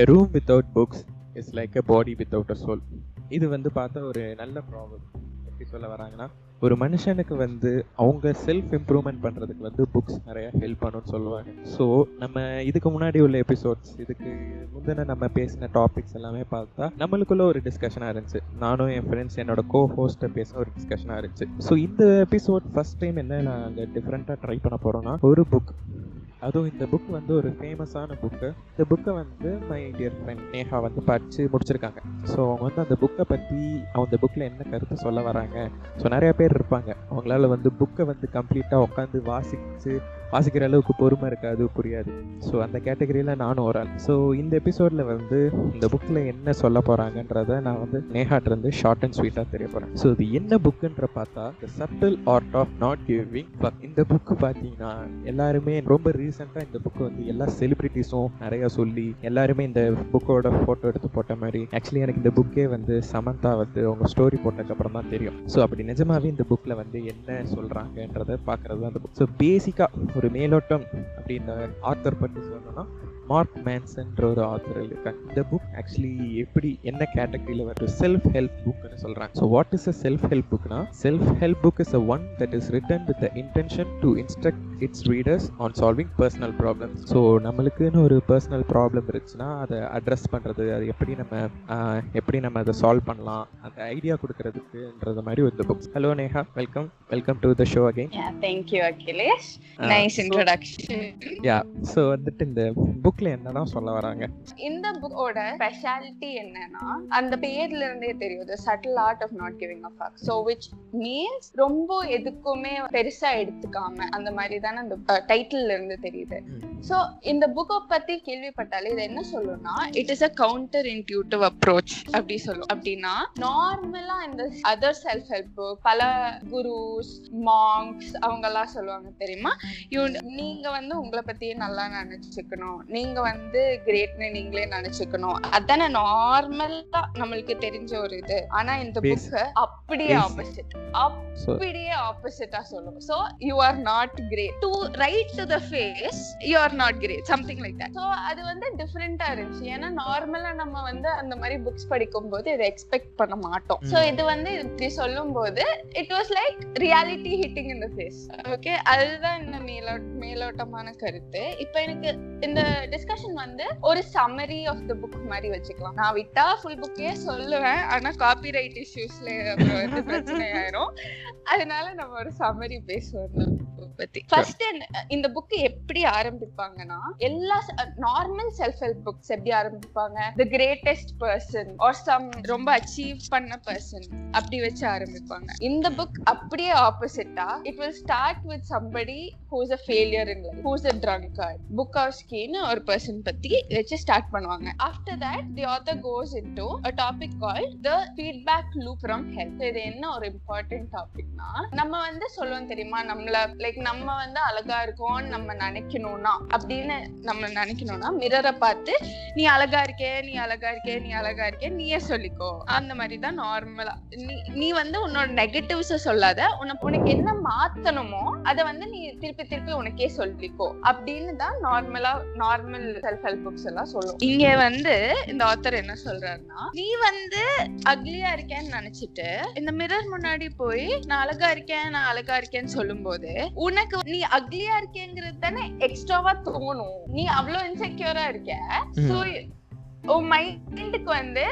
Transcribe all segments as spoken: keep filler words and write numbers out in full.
A room without books is like a body without a soul. இது வந்து பார்த்தா ஒரு நல்ல ப்ராப்ளம். எப்படி சொல்ல வராங்கன்னா, ஒரு மனுஷனுக்கு வந்து அவங்க செல்ஃப் இம்ப்ரூவ்மெண்ட் பண்ணுறதுக்கு வந்து புக்ஸ் நிறையா ஹெல்ப் பண்ணணும்னு சொல்லுவாங்க. ஸோ நம்ம இதுக்கு முன்னாடி உள்ள எபிசோட்ஸ், இதுக்கு முந்தின நம்ம பேசின டாபிக்ஸ் எல்லாமே பார்த்தா நம்மளுக்குள்ள ஒரு டிஸ்கஷனாக இருந்துச்சு. நானும் என் ஃப்ரெண்ட்ஸ் என்னோட கோ ஹோஸ்ட்டை பேசின ஒரு டிஸ்கஷனாக இருந்துச்சு. ஸோ இந்த எபிசோட் ஃபர்ஸ்ட் டைம் என்ன நாங்கள் டிஃப்ரெண்ட்டாக ட்ரை பண்ண போகிறோம்னா, ஒரு புக், அதுவும் இந்த புக் வந்து ஒரு ஃபேமஸான புக்கு. இந்த புக்கை வந்து மை டியர் ஃப்ரெண்ட் நேஹா வந்து படித்து முடிச்சிருக்காங்க. ஸோ அவங்க வந்து அந்த புக்கை பற்றி, அந்த புக்கில் என்ன கருத்து சொல்ல வராங்க. ஸோ நிறையா பேர் இருப்பாங்க, அவங்களால வந்து புக்கை வந்து கம்ப்ளீட்டாக உட்காந்து வாசிச்சு வாசிக்கிற அளவுக்கு பொறுமை இருக்காது, புரியாது. ஸோ அந்த கேட்டகரியில் நானும் ஒரு ஆள். ஸோ இந்த எபிசோடில் வந்து இந்த புக்கில் என்ன சொல்ல போகிறாங்கன்றத நான் வந்து நேஹாட்டிருந்து ஷார்ட் அண்ட் ஸ்வீட்டாக தெரிய போகிறேன். ஸோ இது என்ன புக்குன்ற பார்த்தா, The Subtle Art of Not Giving a Fuck. இந்த புக்கு பார்த்தீங்கன்னா எல்லாருமே ரொம்ப ரீசெண்டாக இந்த புக்கு வந்து எல்லா செலிபிரிட்டிஸும் நிறையா சொல்லி எல்லாருமே இந்த புக்கோட ஃபோட்டோ எடுத்து போட்ட மாதிரி. ஆக்சுவலி எனக்கு இந்த புக்கே வந்து சமந்தா வந்து அவங்க ஸ்டோரி போட்டதுக்கப்புறம் தான் தெரியும். ஸோ அப்படி நிஜமாகவே இந்த புக்கில் வந்து என்ன சொல்கிறாங்கன்றதை பார்க்குறது தான் இந்த புக். ஸோ பேசிக்காக ஒரு மேலோட்டம் அப்படி இந்த ஆத்தர் பற்றி சொல்லணும்னா, மார்க் மேன்சன்ற ஒரு ஆத்தர் இருக்காங்க. இந்த புக் ஆக்சுவலி எப்படி என்ன கேட்டகரியில் வந்து செல்ஃப் ஹெல்ப் புக்னு சொல்கிறாங்க. So what is a self help புக்னா, self help book is a one that is written with the intention to instruct its readers on solving personal problem. So நம்மளுக்குன்னு ஒரு personal problem இருந்துச்சுன்னா அதை address பண்ணுறது, அது எப்படி நம்ம எப்படி நம்ம அதை சால்வ் பண்ணலாம், அந்த ஐடியா கொடுக்கறதுக்குன்றது மாதிரி இந்த book. Hello Neha, welcome welcome to the show again. Thank you Akhilesh, nice introduction. Yeah, so வந்துட்டு இந்த புக் என்னதான் சொல்ல வராங்க, இந்த புக்கோட ஸ்பெஷாலிட்டி என்னன்னா, அந்த பேர்ல இருந்தே தெரியும், The Subtle Art of Not Giving a Fuck. So which means ரொம்ப எதுக்குமே பெருசா எடுத்துக்காம, அந்த மாதிரி தானே அந்த டைட்டில் இருந்து தெரியுது. ஸோ இந்த புக்கை பத்தி கேள்விப்பட்டாலே இது என்ன சொல்லும்னா, it is a counter intuitive approach அப்படி சொல்லும். அப்படின்னா நார்மலா இந்த அதர் செல்ஃப் ஹெல்ப் புக், பல குருஸ், மாங்க்ஸ் அவங்க எல்லாம் சொல்லுவாங்க தெரியுமா, நீங்க வந்து உங்களை பத்தியே நல்லா நினைச்சுக்கணும், நீங்க வந்து கிரேட்னு நீங்களே நினைச்சுக்கணும், அதான நார்மலா நம்மளுக்கு தெரிஞ்ச ஒரு இது. ஆனா இந்த புக் அப்படியே ஆப்போசிட், அப்படியே ஆப்போசிட்டா சொல்லும். So you are not great, to right to the face you are not great, something like that. So அது வந்து டிஃபரெண்டா இருந்துச்சு. ஏன்னா நார்மலா நம்ம வந்து அந்த மாதிரி புக்ஸ் படிக்கும் போது இதை எக்ஸ்பெக்ட் பண்ண மாட்டோம். ஸோ இது வந்து இப்படி சொல்லும் போது it was like reality hitting in the face. Okay, அதுதான் இந்த மேலோ மேலோட்டமான கருத்து. இப்போ எனக்கு இந்த டிஸ்கஷன் வந்து ஒரு சம்மரி ஆஃப் த புக் மாதிரி வச்சுக்கலாம். நான் விட்டா ஃபுல் புக்கே சொல்லுவேன், ஆனா காப்பிரைட் இஷ்யூஸ்ல வந்து பிரச்சனை ஆயிரும். அதனால நம்ம ஒரு சம்மரி பேசுவோம் பத்தி. ஃபர்ஸ்ட் இந்த புக் எப்படி ஆரம்பிப்பாங்கன்னா, எல்லா நார்மல் செல்ஃப் ஹெல்ப் புக்ஸ் எப்படி ஆரம்பிப்பாங்க, the greatest person or some ரொம்ப அச்சீவ் பண்ண பர்சன் அப்படி வச்சு ஆரம்பிப்பாங்க. இந்த புக் அப்படியே ஆப்போசிட்டா, it will start with somebody who is a failure in life, who is a drunkard, book of skin ஒரு பர்சன் பத்தி வச்சு ஸ்டார்ட் பண்ணுவாங்க. After that the author goes into a topic called the feedback loop from health. இது என்ன ஒரு important டாபிக்னா, நம்ம வந்து சொல்லுவோம் தெரியுமா, நம்மள லைக் நம்ம வந்து அழகா இருக்கோம் நம்ம நினைக்கணும்னா அப்படின்னு நம்ம நினைக்கணும்னா மிரரை பார்த்து நீ அழகா இருக்கே நீ அழகா இருக்கே நீ அழகா இருக்கே நீயே சொல்லிக்கோ, அந்த மாதிரி தான் நார்மலா. நீ வந்து உன்னோட நெகட்டிவ்ஸ சொல்லாத, உனக்கு உனக்கு என்ன மாத்தணுமோ அதை வந்து நீ திருப்பி திருப்பி உனக்கே சொல்லிக்கோ அப்படின்னு தான் நார்மலா நார்மல் செல்ஃப் ஹெல்ப் புக்ஸ் எல்லாம் சொல்லும். இங்க வந்து இந்த ஆத்தர் என்ன சொல்றாருன்னா, நீ வந்து அக்லியா இருக்கேன்னு நினைச்சிட்டு இந்த மிரர் முன்னாடி போய் நான் அழகா இருக்கேன் நான் அழகா இருக்கேன்னு சொல்லும் போது உனக்கு நீ அக்லியா இருக்கேங்கிறது தானே எக்ஸ்ட்ராவா தோணும். நீ அவ்வளவு இன்செக்யூரா இருக்க, சோ உன் மைண்டுக்கு வந்து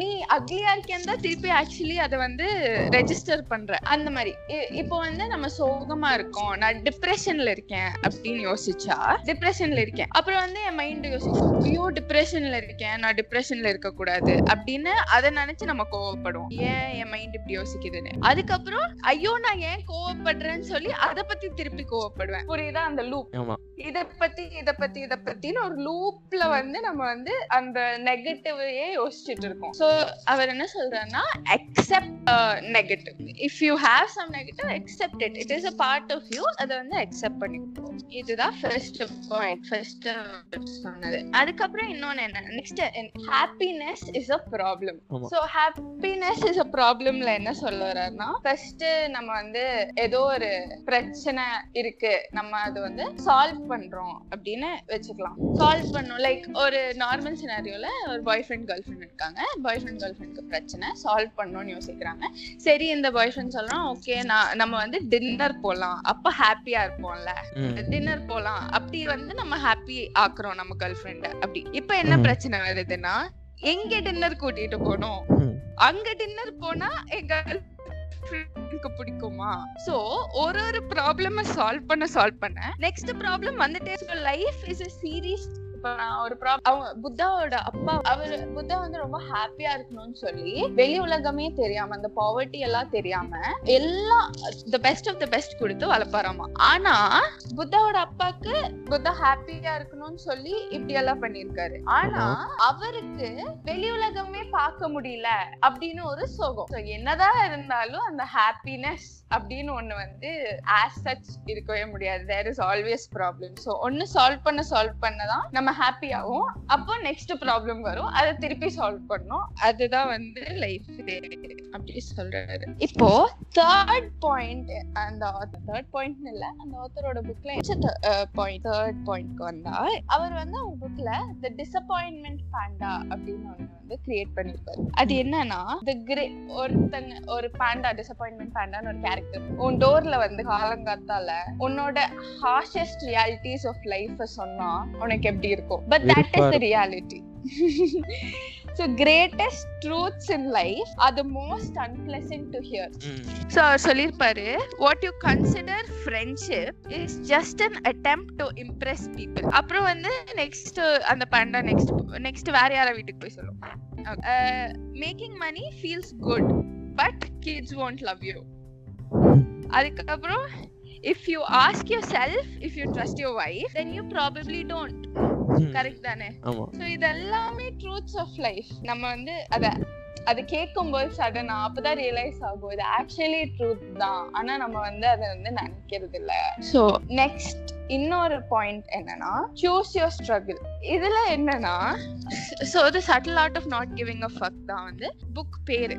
நீ அக்லியா இருக்கேன்னு தான் திருப்பி ஆக்சுவலி அதை வந்து ரெஜிஸ்டர் பண்ற. அந்த மாதிரி இப்போ வந்து நம்ம சோகமா இருக்கோம், நான் டிப்ரெஷன்ல இருக்கேன் அப்படின்னு யோசிச்சா டிப்ரெஷன்ல இருக்கேன், அப்புறம் வந்து என் மைண்டு யோசிச்சா ஐயோ டிப்ரெஷன்ல இருக்கேன் நான் டிப்ரெஷன்ல இருக்க கூடாது அப்படின்னு அதை நினைச்சு நம்ம கோவப்படுவோம், ஏன் என் மைண்ட் இப்படி யோசிக்குதுன்னு. அதுக்கப்புறம் ஐயோ நான் ஏன் கோவப்படுறேன்னு சொல்லி அதை பத்தி திருப்பி கோவப்படுவேன். புரியுதா அந்த லூப், இதை பத்தி இதை பத்தி இதை பத்தின்னு ஒரு லூப்ல வந்து நம்ம வந்து அந்த நெகட்டிவையே யோசிச்சுட்டு இருக்கோம். சோ அவர் என்ன சொல்றாருன்னா, accept negative, if you have some negative accept it, it is a part of you, அதை வந்து அக்செப்ட் பண்ணிக்கோ. இதுதான் ஃபர்ஸ்ட் பாயிண்ட், ஃபர்ஸ்ட் சொன்னது. அதுக்கப்புறம் இன்னொன்னு என்ன, next happiness is a problem. So happiness is a ப்ராப்ளம்ல என்ன சொல்ல வர்றாருன்னா, ஃபர்ஸ்ட் நம்ம வந்து ஏதோ ஒரு பிரச்சனை இருக்கு, நம்ம அது வந்து சால்வ் பண்றோம் அப்படின்னு வச்சுக்கலாம். சால்வ் பண்ணும் லைக் ஒரு நார்மல் சினாரியோல ஒரு பாய் ஃப்ரெண்ட் கேர்ள் ஃப்ரெண்ட் இருக்காங்க. பாய் ஃப்ரெண்ட் கேர்ள் ஃப்ரெண்டுக்கு பிரச்சனை சால்வ் பண்ணணும்னு யோசிக்கிறாங்க. சரி, இந்த பாய் ஃப்ரெண்ட் சொல்றோம், ஓகே நான் நம்ம வந்து டின்னர் போகலாம், அப்போ ஹாப்பியா இருப்போம்ல, டின்னர் போகலாம், அப்படி வந்து நம்ம ஹாப்பி ஆக்குறோம் நம்ம கேர்ள் ஃப்ரெண்ட். அப்படி இப்போ என்ன பிரச்சனை வருதுன்னா, எங்க டின்னர் கூட்டிட்டு போனோம், அங்க டின்னர் போனா எங்க பிடிக்குமா? சோ ஒரு ஒரு ப்ராப்ளம் சால்வ் பண்ண சால்வ் பண்ண நெக்ஸ்ட் ப்ராப்ளம் வந்துட்டே இருக்கு. Life is a series. ஒரு அவங்க புத்தாவோட அப்பா, அவர் புத்தா வந்து ரொம்ப ஹாப்பியா இருக்கணும்னு சொல்லி வெளி உலகமே தெரியாம, அந்த பாவர்ட்டி எல்லாம் தெரியாம, எல்லாம் the best of the best கொடுத்து வளர்ப்பாராமா. ஆனா புத்தாவோட அப்பாக்கு புத்தா ஹாப்பியா இருக்கணும்னு சொல்லி இப்படி எல்லாம் பண்ணிருக்காரு. ஆனா அவருக்கு வெளி உலகமே பார்க்க முடியல அப்படின்னு ஒரு சோகம். என்னதான் இருந்தாலும் அந்த ஹாப்பினஸ் அப்படின்னு ஒண்ணு வந்து ஆஸ் சச் இருக்கவே முடியாது. there is always problem. So ஒன்னு சால்வ் பண்ண சால்வ் பண்ணதான் நம்ம ஹாப்பியாவும், அப்போ நெக்ஸ்ட் ப்ராப்ளம் வரும், அதை திருப்பி சால்வ் பண்ணோம். அதுதான் வந்து லைஃப் அப்படி சொல்றாரு. இப்போ தேர்ட் பாயிண்ட், அந்த தேர்ட் பாயிண்ட் இல்ல, அந்த ஆத்தரோட புக்ல பாயிண்ட் தேர்ட் பாயிண்ட்க்கு வந்தா, அவர் வந்து அவங்க புக்ல தி டிசப்பாயின்ட்மென்ட் பாண்டா அப்படின்னு ஒண்ணு வந்து கிரியேட் பண்ணிருப்பாரு. அது என்னன்னா, தி கிரே ஒருத்தங்க ஒரு பாண்டா, டிசப்பாயின்ட்மென்ட் பாண்டான்னு ஒரு கேரக்டர், உன் டோர்ல வந்து காலங்காத்தால உன்னோட ஹார்ஷஸ்ட் ரியாலிட்டிஸ் ஆஃப் லைஃப் சொன்னா உனக்கு எப்படி இருக்கும்? But that is the reality. So greatest truths in life are the most unpleasant to hear. So our சொல்லிருப்பாரு, what you consider friendship is just an attempt to impress people. அப்புறம் வந்து next அந்த Panda next next வேற யாரா வீட்டுக்கு போய் சொல்லுவோம், making money feels good but kids won't love you. அதுக்கப்புறம் if you ask yourself if you trust your wife then you probably don't. Correct தானே? சோ இதெல்லாம் ட்ரூத்ஸ் ஆஃப் லைஃப். நம்ம வந்து அத அது கேட்கும்போது சடனா அப்பதான் ரியலைஸ் ஆகும், இது ஆக்சுவலி ட்ரூத் தான், ஆனா நம்ம வந்து அதை வந்து நினைக்கிறது இல்ல. சோ நெக்ஸ்ட் இன்னொரு பாயிண்ட் என்னன்னா, சூஸ் யுவர் ஸ்ட்ரகிள். இதுல என்னன்னா, so the subtle art of not giving a fuck தான் வந்து புக் பேரு.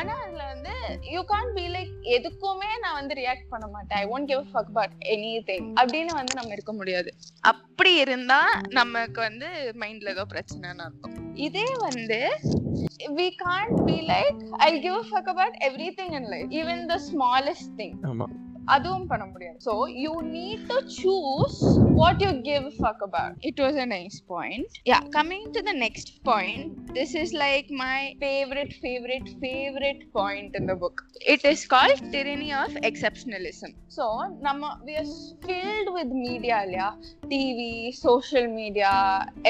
ஆனா அதுல வந்து யூ கான்ட் பி லைக் எதுக்குமே நான் வந்து ரியாக்ட் பண்ண மாட்டேன், I won't give a fuck about anything அப்படின்னு வந்து நம்ம இருக்க முடியாது. அப்படி இருந்தா நமக்கு வந்து மைண்ட்ல ஏதோ பிரச்சனைன்னு இருக்கும். இதே வந்து we can't be like I'll give a fuck about everything in life, even the smallest thing. ஆமா, அதுவும் பண்ண முடியாது. So you need to choose what you give a fuck about. It was a nice point. Yeah, coming to the next point, this is like my favorite favorite favorite point in the book. It is called Tyranny of Exceptionalism. So nama we are filled with media liya, T V, social media,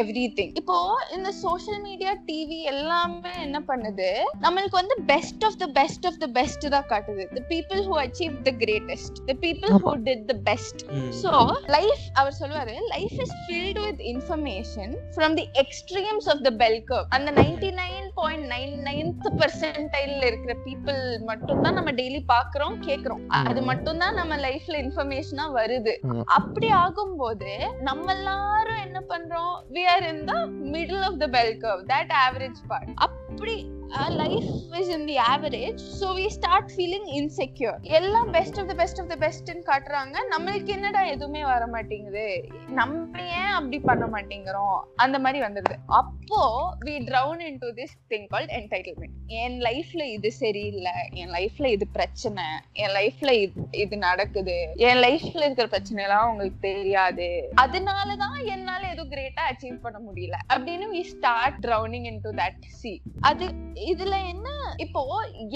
everything. இப்போ இந்த social media, T V எல்லாமே என்ன பண்ணுது, நமக்கு வந்து best of the best of the best da காட்டுது. The people who achieved the greatest, the people who did the best. Mm. So life, அவர் சொல்வாரு, life is filled with information from the extremes of the bell curve. அந்த ninety-nine point nine nine percentile இருக்கிற people மட்டும் தான் நம்ம daily பார்க்கிறோம், கேக்குறோம். அது மட்டும் தான் நம்ம லைஃப்ல இன்ஃபர்மேஷனா வருது. அப்படி ஆகும்போது நம்ம எல்லாரும் என்ன பண்றோம், we are in the middle of the bell curve, that average part. அப்படி our life is in the average, so we start feeling insecure. Ella best of the best of the best in katranga, namalku enada edume vara mattingudhu, namme yen apdi panna mattingrom, andha mari vandirudhu. Appo we drown into this thing called entitlement. En life la idu seri illa, en life la idu prachana, en life la idu nadakudhu, en life la irukra prachana ella ungalku theriyadhu, adanala dhaan ennala edu great ah achieve panna mudiyala appadinu we start drowning into that sea. Adu இதுல என்ன, இப்போ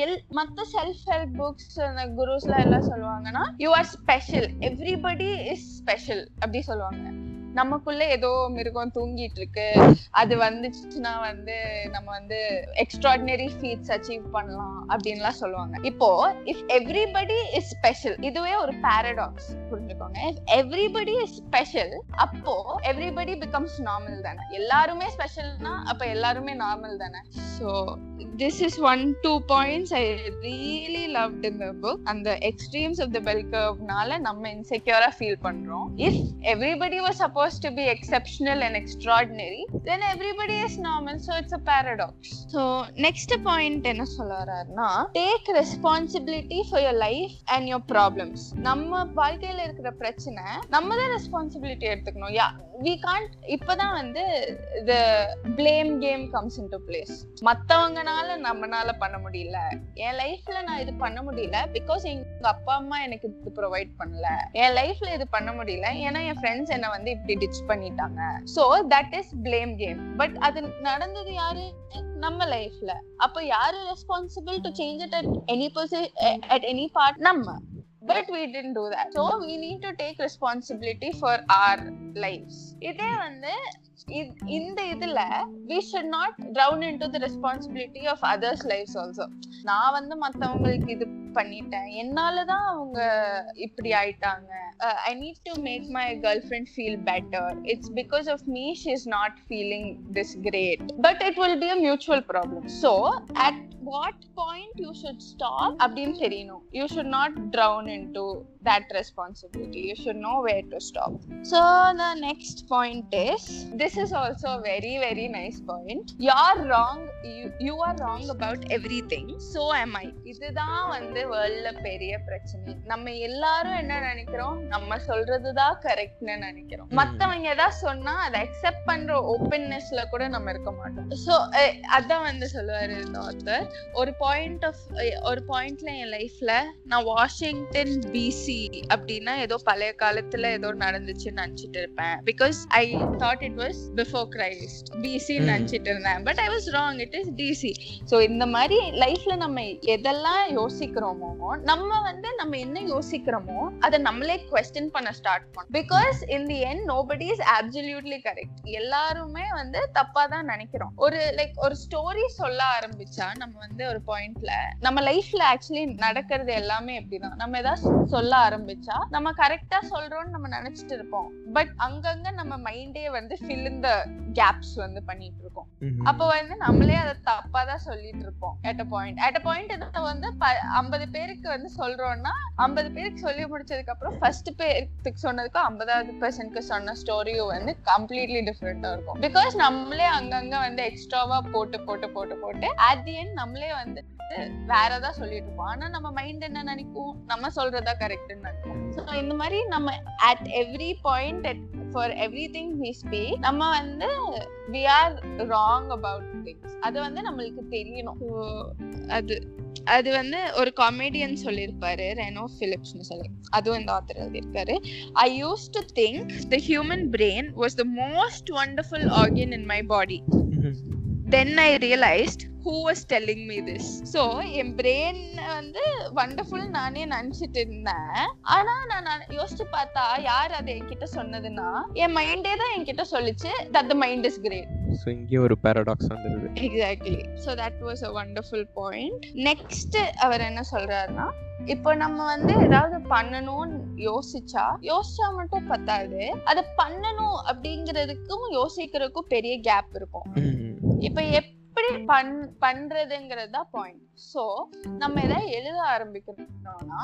L மத்த self help books அந்த குருஸ்ல எல்லாம் சொல்லுவாங்கன்னா, you are special, everybody is special அப்படி சொல்லுவாங்க. நமக்குள்ள ஏதோ மிருகம் தூங்கிட்டு இருக்கு, அது வந்துச்சுன்னா வந்து நம்ம வந்து எக்ஸ்ட்ராடினரி ஃபீட்ஸ் அச்சீவ் பண்ணலாம் அப்படின்லாம் சொல்லுவாங்க. இப்போ இஃப் எவ்ரிபடி இஸ் ஸ்பெஷல், இதுவே ஒரு பாரடாக்ஸ் புரிஞ்சுக்கோங்க. இஃப் எவ்ரிபடி இஸ் ஸ்பெஷல், அப்போ எவ்ரிபடி பிகம்ஸ் நார்மல் தானே? எல்லாருமே ஸ்பெஷல்னா அப்ப எல்லாருமே நார்மல் தானே? So this is one two points I really loved in the book. அந்த எக்ஸ்ட்ரீம்ஸ் ஆஃப் தி பெல் கர்வ்னால நம்ம இன்செக்யூரா ஃபீல் பண்றோம். If everybody was suppose supposed to be exceptional and extraordinary, then everybody is normal, so it's a paradox. So next point enna solrarna, take responsibility for your life and your problems. நம்ம வாழ்க்கையில இருக்கிற பிரச்சனை நம்ம தான் responsibility எடுத்துக்கணும். யா we can't, இப்பதான் வந்து the blame game comes into place. மத்தவங்கனால நம்மனால பண்ண முடியல, என் லைஃப்ல நான் இது பண்ண முடியல பிகாஸ் எங்க அப்பா அம்மா எனக்கு இது ப்ரொவைட் பண்ணல, என் லைஃப்ல இது பண்ண முடியல ஏன்னா என் ஃப்ரெண்ட்ஸ் என்ன வந்து இப்படி டிச் பண்ணிட்டாங்க. So that is blame game. But அது நடந்தது யாரு? நம்ம லைஃப்ல. அப்ப யாரு responsible to change it at any பொசி- அட் எனி பார்ட்? நம்ம. But we didn't do that. So we need to take responsibility for our lives. இதே வந்து இந்த இதுல we should not drown into the responsibility of others' lives also. நான் வந்து மற்றவங்களுக்கு இது பண்ணிட்டேன், என்னாலதான் அவங்க இப்படி ஆயிட்டாங்க. I need to make my girlfriend feel better. It's because of me she's not feeling this great. But it will be a mutual problem. So at what point you should stop அப்படின்னு தெரியணும். You should not drown into that responsibility. You should know where to stop. So the next point is, this is also a very very nice point. You're wrong. You, you are wrong about everything. So am I. இதுதான் வந்து வேர்ல்ட்ல பெரிய பிரச்சனை. நம்ம எல்லாரும் என்ன நினைக்கிறோம், நம்ம சொல்றதுதான் கரெக்ட்னு நினைக்கிறோம். மத்தவங்க ஏதாவது சொன்னா அதை அக்செப்ட் பண்ற ஓப்பன்னஸ்ல கூட நம்ம இருக்க மாட்டோம். சோ அதான் வந்து சொல்லுவாரு இந்த ஆத்தர், ஒரு பாயிண்ட் ஆஃப் ஒரு பாயிண்ட்ல என் லைஃப்ல நான் வாஷிங்டன் பிசி அப்படின்னா ஏதோ பழைய காலத்துல ஏதோ நடந்துச்சுன்னு நினைச்சிட்டு இருப்பேன். Because I thought it was before Christ BC நினைச்சிட்டு இருந்தேன். But I was wrong, it is DC. So இந்த மாதிரி லைஃப்ல நம்ம எதெல்லாம் யோசிக்கிறோமோ, நம்ம வந்து நம்ம என்ன யோசிக்கிறோமோ அதை நம்மளே question பண்ண ஸ்டார்ட் பண்ணோம். because in the end nobody is absolutely correct. எல்லாருமே வந்து தப்பா தான் நினைக்கிறோம். ஒரு லைக் ஒரு ஸ்டோரி சொல்ல ஆரம்பிச்சா நம்ம வந்து ஒரு பாயிண்ட்ல நம்ம லைஃப்ல ஆக்சுவலி நடக்கிறது எல்லாமே எப்படிதான் நம்ம ஏதாவது சொல்ல ஆரம்பிச்சா நம்ம கரெக்டா சொல்றோம்னு நம்ம நினைச்சிட்டு இருப்போம். பட் அங்கங்க நம்ம மைண்டே வந்து fill in the gaps வந்து பண்ணிட்டு இருக்கோம். அப்போ வந்து நம்மளே அதை தப்பா தான் சொல்லிட்டு இருப்போம். at a point at a point இதை வந்து ஐம்பது பேருக்கு வந்து சொல்றோம்னா ஐம்பது பேருக்கு சொல்லி முடிச்சதுக்கு அப்புறம் ஃபர்ஸ்ட் பேருக்கு சொன்னதுக்கும் ஐம்பதாவது பர்சன்ட்க்கு சொன்ன ஸ்டோரியும் வந்து கம்ப்ளீட்லி டிஃப்ரெண்டா இருக்கும். பிகாஸ் நம்மளே அங்கங்க வந்து எக்ஸ்ட்ராவா போட்டு போட்டு போட்டு போட்டு அட் தி எண்ட் நம்மளே வந்து வேறதான் சொல்லிட்டு இருப்போம். ஆனா நம்ம மைண்ட் என்ன நினைக்கும், நம்ம சொல்றதா கரெக்ட்னு நினைப்போம். ஸோ இந்த மாதிரி நம்ம at every point at for everything we speak நம்ம வந்து we are wrong about things. அது வந்து நமக்கு தெரியணும். அது அது வந்து ஒரு காமெடியன் சொல்லியிருப்பாரு, ரெனோ பிலிப்ஸ்னு சொல்லி, அதுவும் இந்த ஆத்தர் எழுதியிருக்காரு. I use to think the human brain was the most wonderful organ in my body. Then I realised who was telling me this. so என் brain வந்து wonderful நானே நினைச்சிட்டு இருந்தேன். ஆனா நான் யோசிச்சு பார்த்தா யார் அதை என்கிட்ட சொன்னதுன்னா என் மைண்டே தான் என்கிட்ட சொல்லிச்சு that the mind is great. so இங்க ஒரு paradox வந்துருது. exactly. so that was a wonderful point. next அவர் என்ன சொல்றாருன்னா, இப்போ நம்ம வந்து ஏதாவது பண்ணணும்னு யோசிச்சா யோசிச்சா மட்டும் பத்தாது, அதை பண்ணணும் அப்படிங்கிறதுக்கும் யோசிக்கிறதுக்கும் பெரிய கேப் இருக்கும். இப்போ எப் எப்படி பண் பண்றதுங்கிறது தான் பாயிண்ட். ஸோ நம்ம எதாவது எழுத ஆரம்பிக்கணும்னா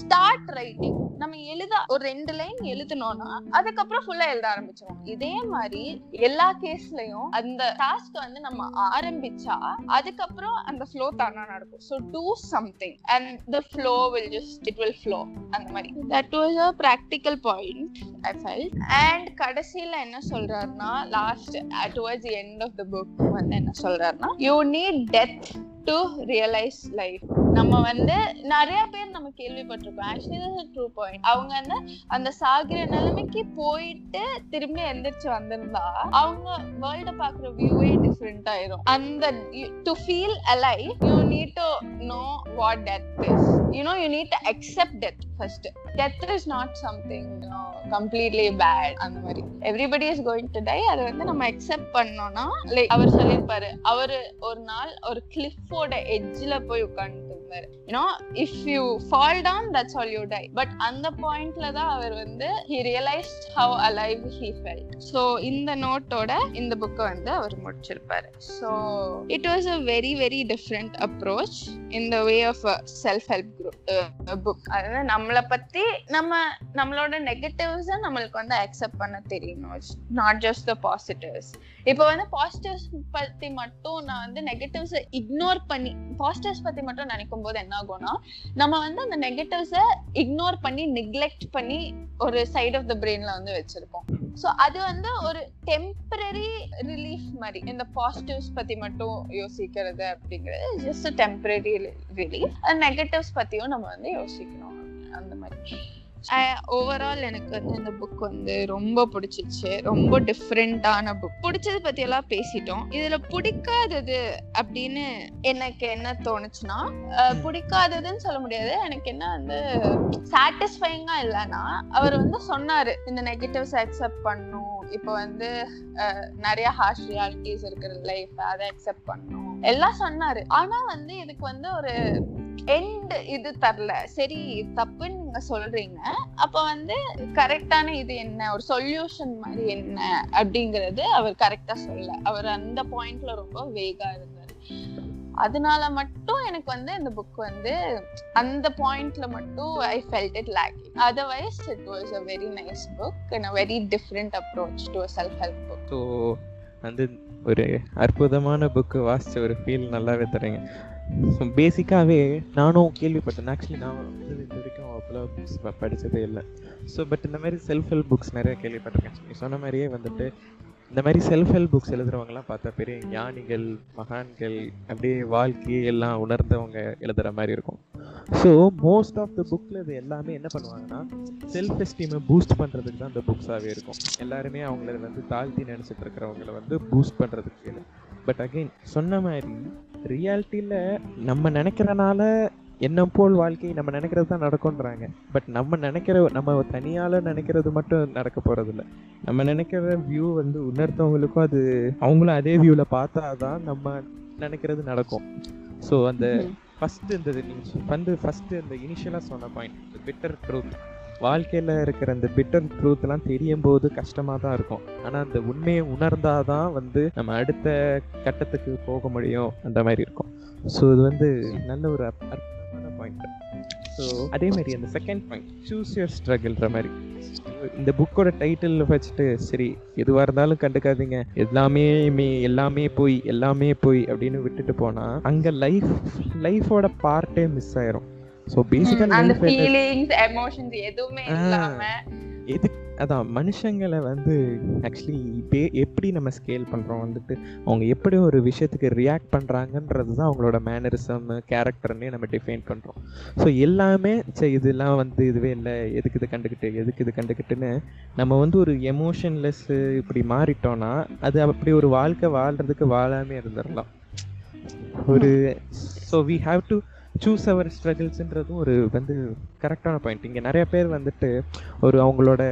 ஸ்டார்ட் ரைட்டிங். நம்ம எழுத ஒரு ரெண்டு லைன் எழுதணும்னா அதுக்கப்புறம் ஃபுல்லா எழுத ஆரம்பிச்சிடும். இதே மாதிரி எல்லா கேஸ்லயும் அந்த டாஸ்க் வந்து நம்ம ஆரம்பிச்சா அதுக்கப்புறம் அந்த ஃப்ளோ தானா நடக்கும். So do something and the flow will just it will flow. அந்த மாதிரி that was a practical point I felt. And கடைசியில என்ன சொல்றாருன்னா, last towards the end of the book வந்து என்ன சொல்றாருன்னா, you need death to realize life. நம்ம வந்து நிறைய பேர் நம்ம கேள்விப்பட்டிருக்கோம். actually this is a true point. அவங்க வந்து அந்த சாகிற நிலைமைக்கு போயிட்டு திரும்பி எந்திரிச்சு வந்திருந்தா அவங்க வேர்ல்ட பாக்குற வியூவே டிஃபரெண்ட் ஆயிரும். அந்த to feel alive you need to know what death is. you know you need to accept death first. death is not something you know, completely bad. அந்த மாதிரி everybody is going to die. அதை வந்து நம்ம accept பண்ணோம்னா, like அவர் சொல்லியிருப்பாரு, அவர் ஒரு நாள் ஒரு கிளிஃப் போட எட்ஜ்ல போய் உட்கார்ந்து இருந்தாரு. you know if you fall down that's all you die. but அந்த பாயிண்ட்ல தான் அவர் வந்து he realized how alive he felt. so இந்த நோட்டோட இந்த புக் வந்து அவர் முடிச்சிருப்பாரு. so it was a very very different approach in the way of self help book. அதாவது நம்மளை பத்தி நம்ம நம்மளோட நெகட்டிவ்ஸை நம்மளுக்கு வந்து அக்செப்ட் பண்ண தெரியணும், நாட் ஜஸ்ட் த பாசிட்டிவ்ஸ். இப்போ வந்து பாசிட்டிவ்ஸ் பத்தி மட்டும் நான் வந்து நெகட்டிவ்ஸை இக்னோர் பண்ணி பாசிட்டிவ்ஸ் பத்தி மட்டும் நினைக்கும் போது என்ன ஆகும்னா, நம்ம வந்து அந்த நெகட்டிவ்ஸை இக்னோர் பண்ணி நெக்லெக்ட் பண்ணி ஒரு சைட் ஆஃப் த பிரெயின்ல வந்து வச்சிருக்கோம். ஸோ அது வந்து ஒரு டெம்பரரி ரிலீஃப் மாதிரி, இந்த பாசிட்டிவ்ஸ் பத்தி மட்டும் யோசிக்கிறது அப்படிங்கிறது just a temporary relief. Negatives பத்தியும் நம்ம வந்து யோசிக்கணும் அந்த மாதிரி. ஓவரால் எனக்கு வந்து இந்த புக் வந்து ரொம்ப பிடிச்சிச்சு. ரொம்ப டிஃப்ரெண்டான புக். பிடிச்சது பத்தி எல்லாம் பேசிட்டோம். இதுல பிடிக்காதது அப்படின்னு எனக்கு என்ன தோணுச்சுன்னா, பிடிக்காததுன்னு சொல்ல முடியாது, எனக்கு என்ன வந்து சாட்டிஸ்ஃபைங்கா இல்லைன்னா, அவர் வந்து சொன்னாரு இந்த நெகட்டிவ்ஸ் அக்செப்ட் பண்ணும், இப்போ வந்து நிறைய ஹார்ஷ் ரியாலிட்டிஸ் இருக்கிற லைஃப் அதை அக்செப்ட் பண்ணும் எல்லாம் சொன்னாரு. ஆனா வந்து இதுக்கு வந்து ஒரு எண்ட் இது தரல. சரி தப்புன்னு நீங்க சொல்றீங்க, அப்ப வந்து கரெக்டான இது என்ன, ஒரு சொல்யூஷன் மாதிரி என்ன அப்படிங்கறது அவர் கரெக்டா சொல்ல, அவர் அந்த பாயிண்ட்ல ரொம்ப வேகா இருந்தாரு. அதனால மட்டும் எனக்கு வந்து இந்த புக் வந்து அந்த பாயிண்ட்ல மட்டும் I felt it lacking. Otherwise it was a very nice book and a very different approach to a self help book. So வந்து ஒரு அற்புதமான புக்கு வாசிச்ச ஒரு ஃபீல் நல்லாவே தரீங்க. ஸோ பேசிக்காகவே நானும் கேள்விப்பட்டேன், ஆக்சுவலி நான் இது வரைக்கும் அவ்வளோ புக்ஸ் படித்ததே இல்லை. ஸோ பட் இந்த மாதிரி செல்ஃப் ஹெல்ப் புக்ஸ் நிறையா கேள்விப்பட்டிருக்கேன். நீ சொன்ன மாதிரியே வந்துட்டு இந்த மாதிரி செல்ஃப் ஹெல்ப் புக்ஸ் எழுதுறவங்கலாம் பார்த்தா பெரிய ஞானிகள், மகான்கள், அப்படியே வாழ்க்கையை எல்லாம் உணர்ந்தவங்க எழுதுகிற மாதிரி இருக்கும். ஸோ மோஸ்ட் ஆஃப் த புக்கில் இது எல்லாமே என்ன பண்ணுவாங்கன்னா, செல்ஃப் எஸ்டீமை பூஸ்ட் பண்ணுறதுக்கு தான் இந்த புக்ஸாகவே இருக்கும். எல்லாருமே அவங்கள வந்து தாழ்த்தி நினச்சிட்டு இருக்கிறவங்களை வந்து பூஸ்ட் பண்ணுறதுக்கு. பட் அகெயின் சொன்ன மாதிரி ரியாலிட்டியில் நம்ம நினைக்கிறனால என்ன போல் வாழ்க்கை நம்ம நினைக்கிறது தான் நடக்கும்ன்றாங்க. பட் நம்ம நினைக்கிற நம்ம தனியால் நினைக்கிறது மட்டும் நடக்க போகிறதில்ல. நம்ம நினைக்கிற வியூ வந்து உணர்த்தவங்களுக்கும் அது அவங்களும் அதே வியூவில் பார்த்தா தான் நம்ம நினைக்கிறது நடக்கும். ஸோ அந்த ஃபஸ்ட்டு இந்த வந்து ஃபஸ்ட்டு இந்த இனிஷியலாக சொன்ன பாயிண்ட், பிட்டர் ட்ரூத், வாழ்க்கையில் இருக்கிற அந்த பிட்டர் ட்ரூத்லாம் தெரியும் போது கஷ்டமாக தான் இருக்கும். ஆனால் அந்த உண்மையை உணர்ந்தால் தான் வந்து நம்ம அடுத்த கட்டத்துக்கு போக முடியும் அந்த மாதிரி இருக்கும். ஸோ இது வந்து நல்ல ஒரு அற்புதமான பாயிண்ட். ஸோ அதே மாதிரி அந்த செகண்ட் பாயிண்ட், சூஸ் யுவர் ஸ்ட்ரகிள்ன்ற மாதிரி இந்த புக்கோட டைட்டில் வச்சுட்டு சரி எதுவாக இருந்தாலும் கண்டுக்காதீங்க, எல்லாமே எல்லாமே போய் எல்லாமே போய் அப்படின்னு விட்டுட்டு போனால் அங்கே லைஃப் லைஃபோட பார்ட்டே மிஸ் ஆயிரும். So basically and the feelings, emotions எதுவுமே இல்லாம எது அதான் மனுஷங்களை வந்து ஆக்சுவலி இப்போ எப்படி நம்ம ஸ்கேல் பண்ணுறோம் வந்துட்டு, அவங்க எப்படி ஒரு விஷயத்துக்கு ரியாக்ட் பண்ணுறாங்கன்றது தான் அவங்களோட மேனரிசம், கேரக்டர்னே நம்ம டிஃபைன் பண்ணுறோம். ஸோ எல்லாமே சரி இதெல்லாம் வந்து இதுவே இல்லை, எதுக்கு இது கண்டுக்கிட்டு எதுக்கு இது கண்டுக்கிட்டுன்னு நம்ம வந்து ஒரு எமோஷன்லெஸ் இப்படி மாறிட்டோன்னா அது அப்படி ஒரு வாழ்க்கை வாழ்கிறதுக்கு வாழாமே இருந்துடலாம். ஒரு so we have to choose our ஸ்ட்ரகிள்ஸுன்றதும் ஒரு வந்து கரெக்டான பாயிண்ட். இங்கே நிறைய பேர் வந்துட்டு ஒரு அவங்களோட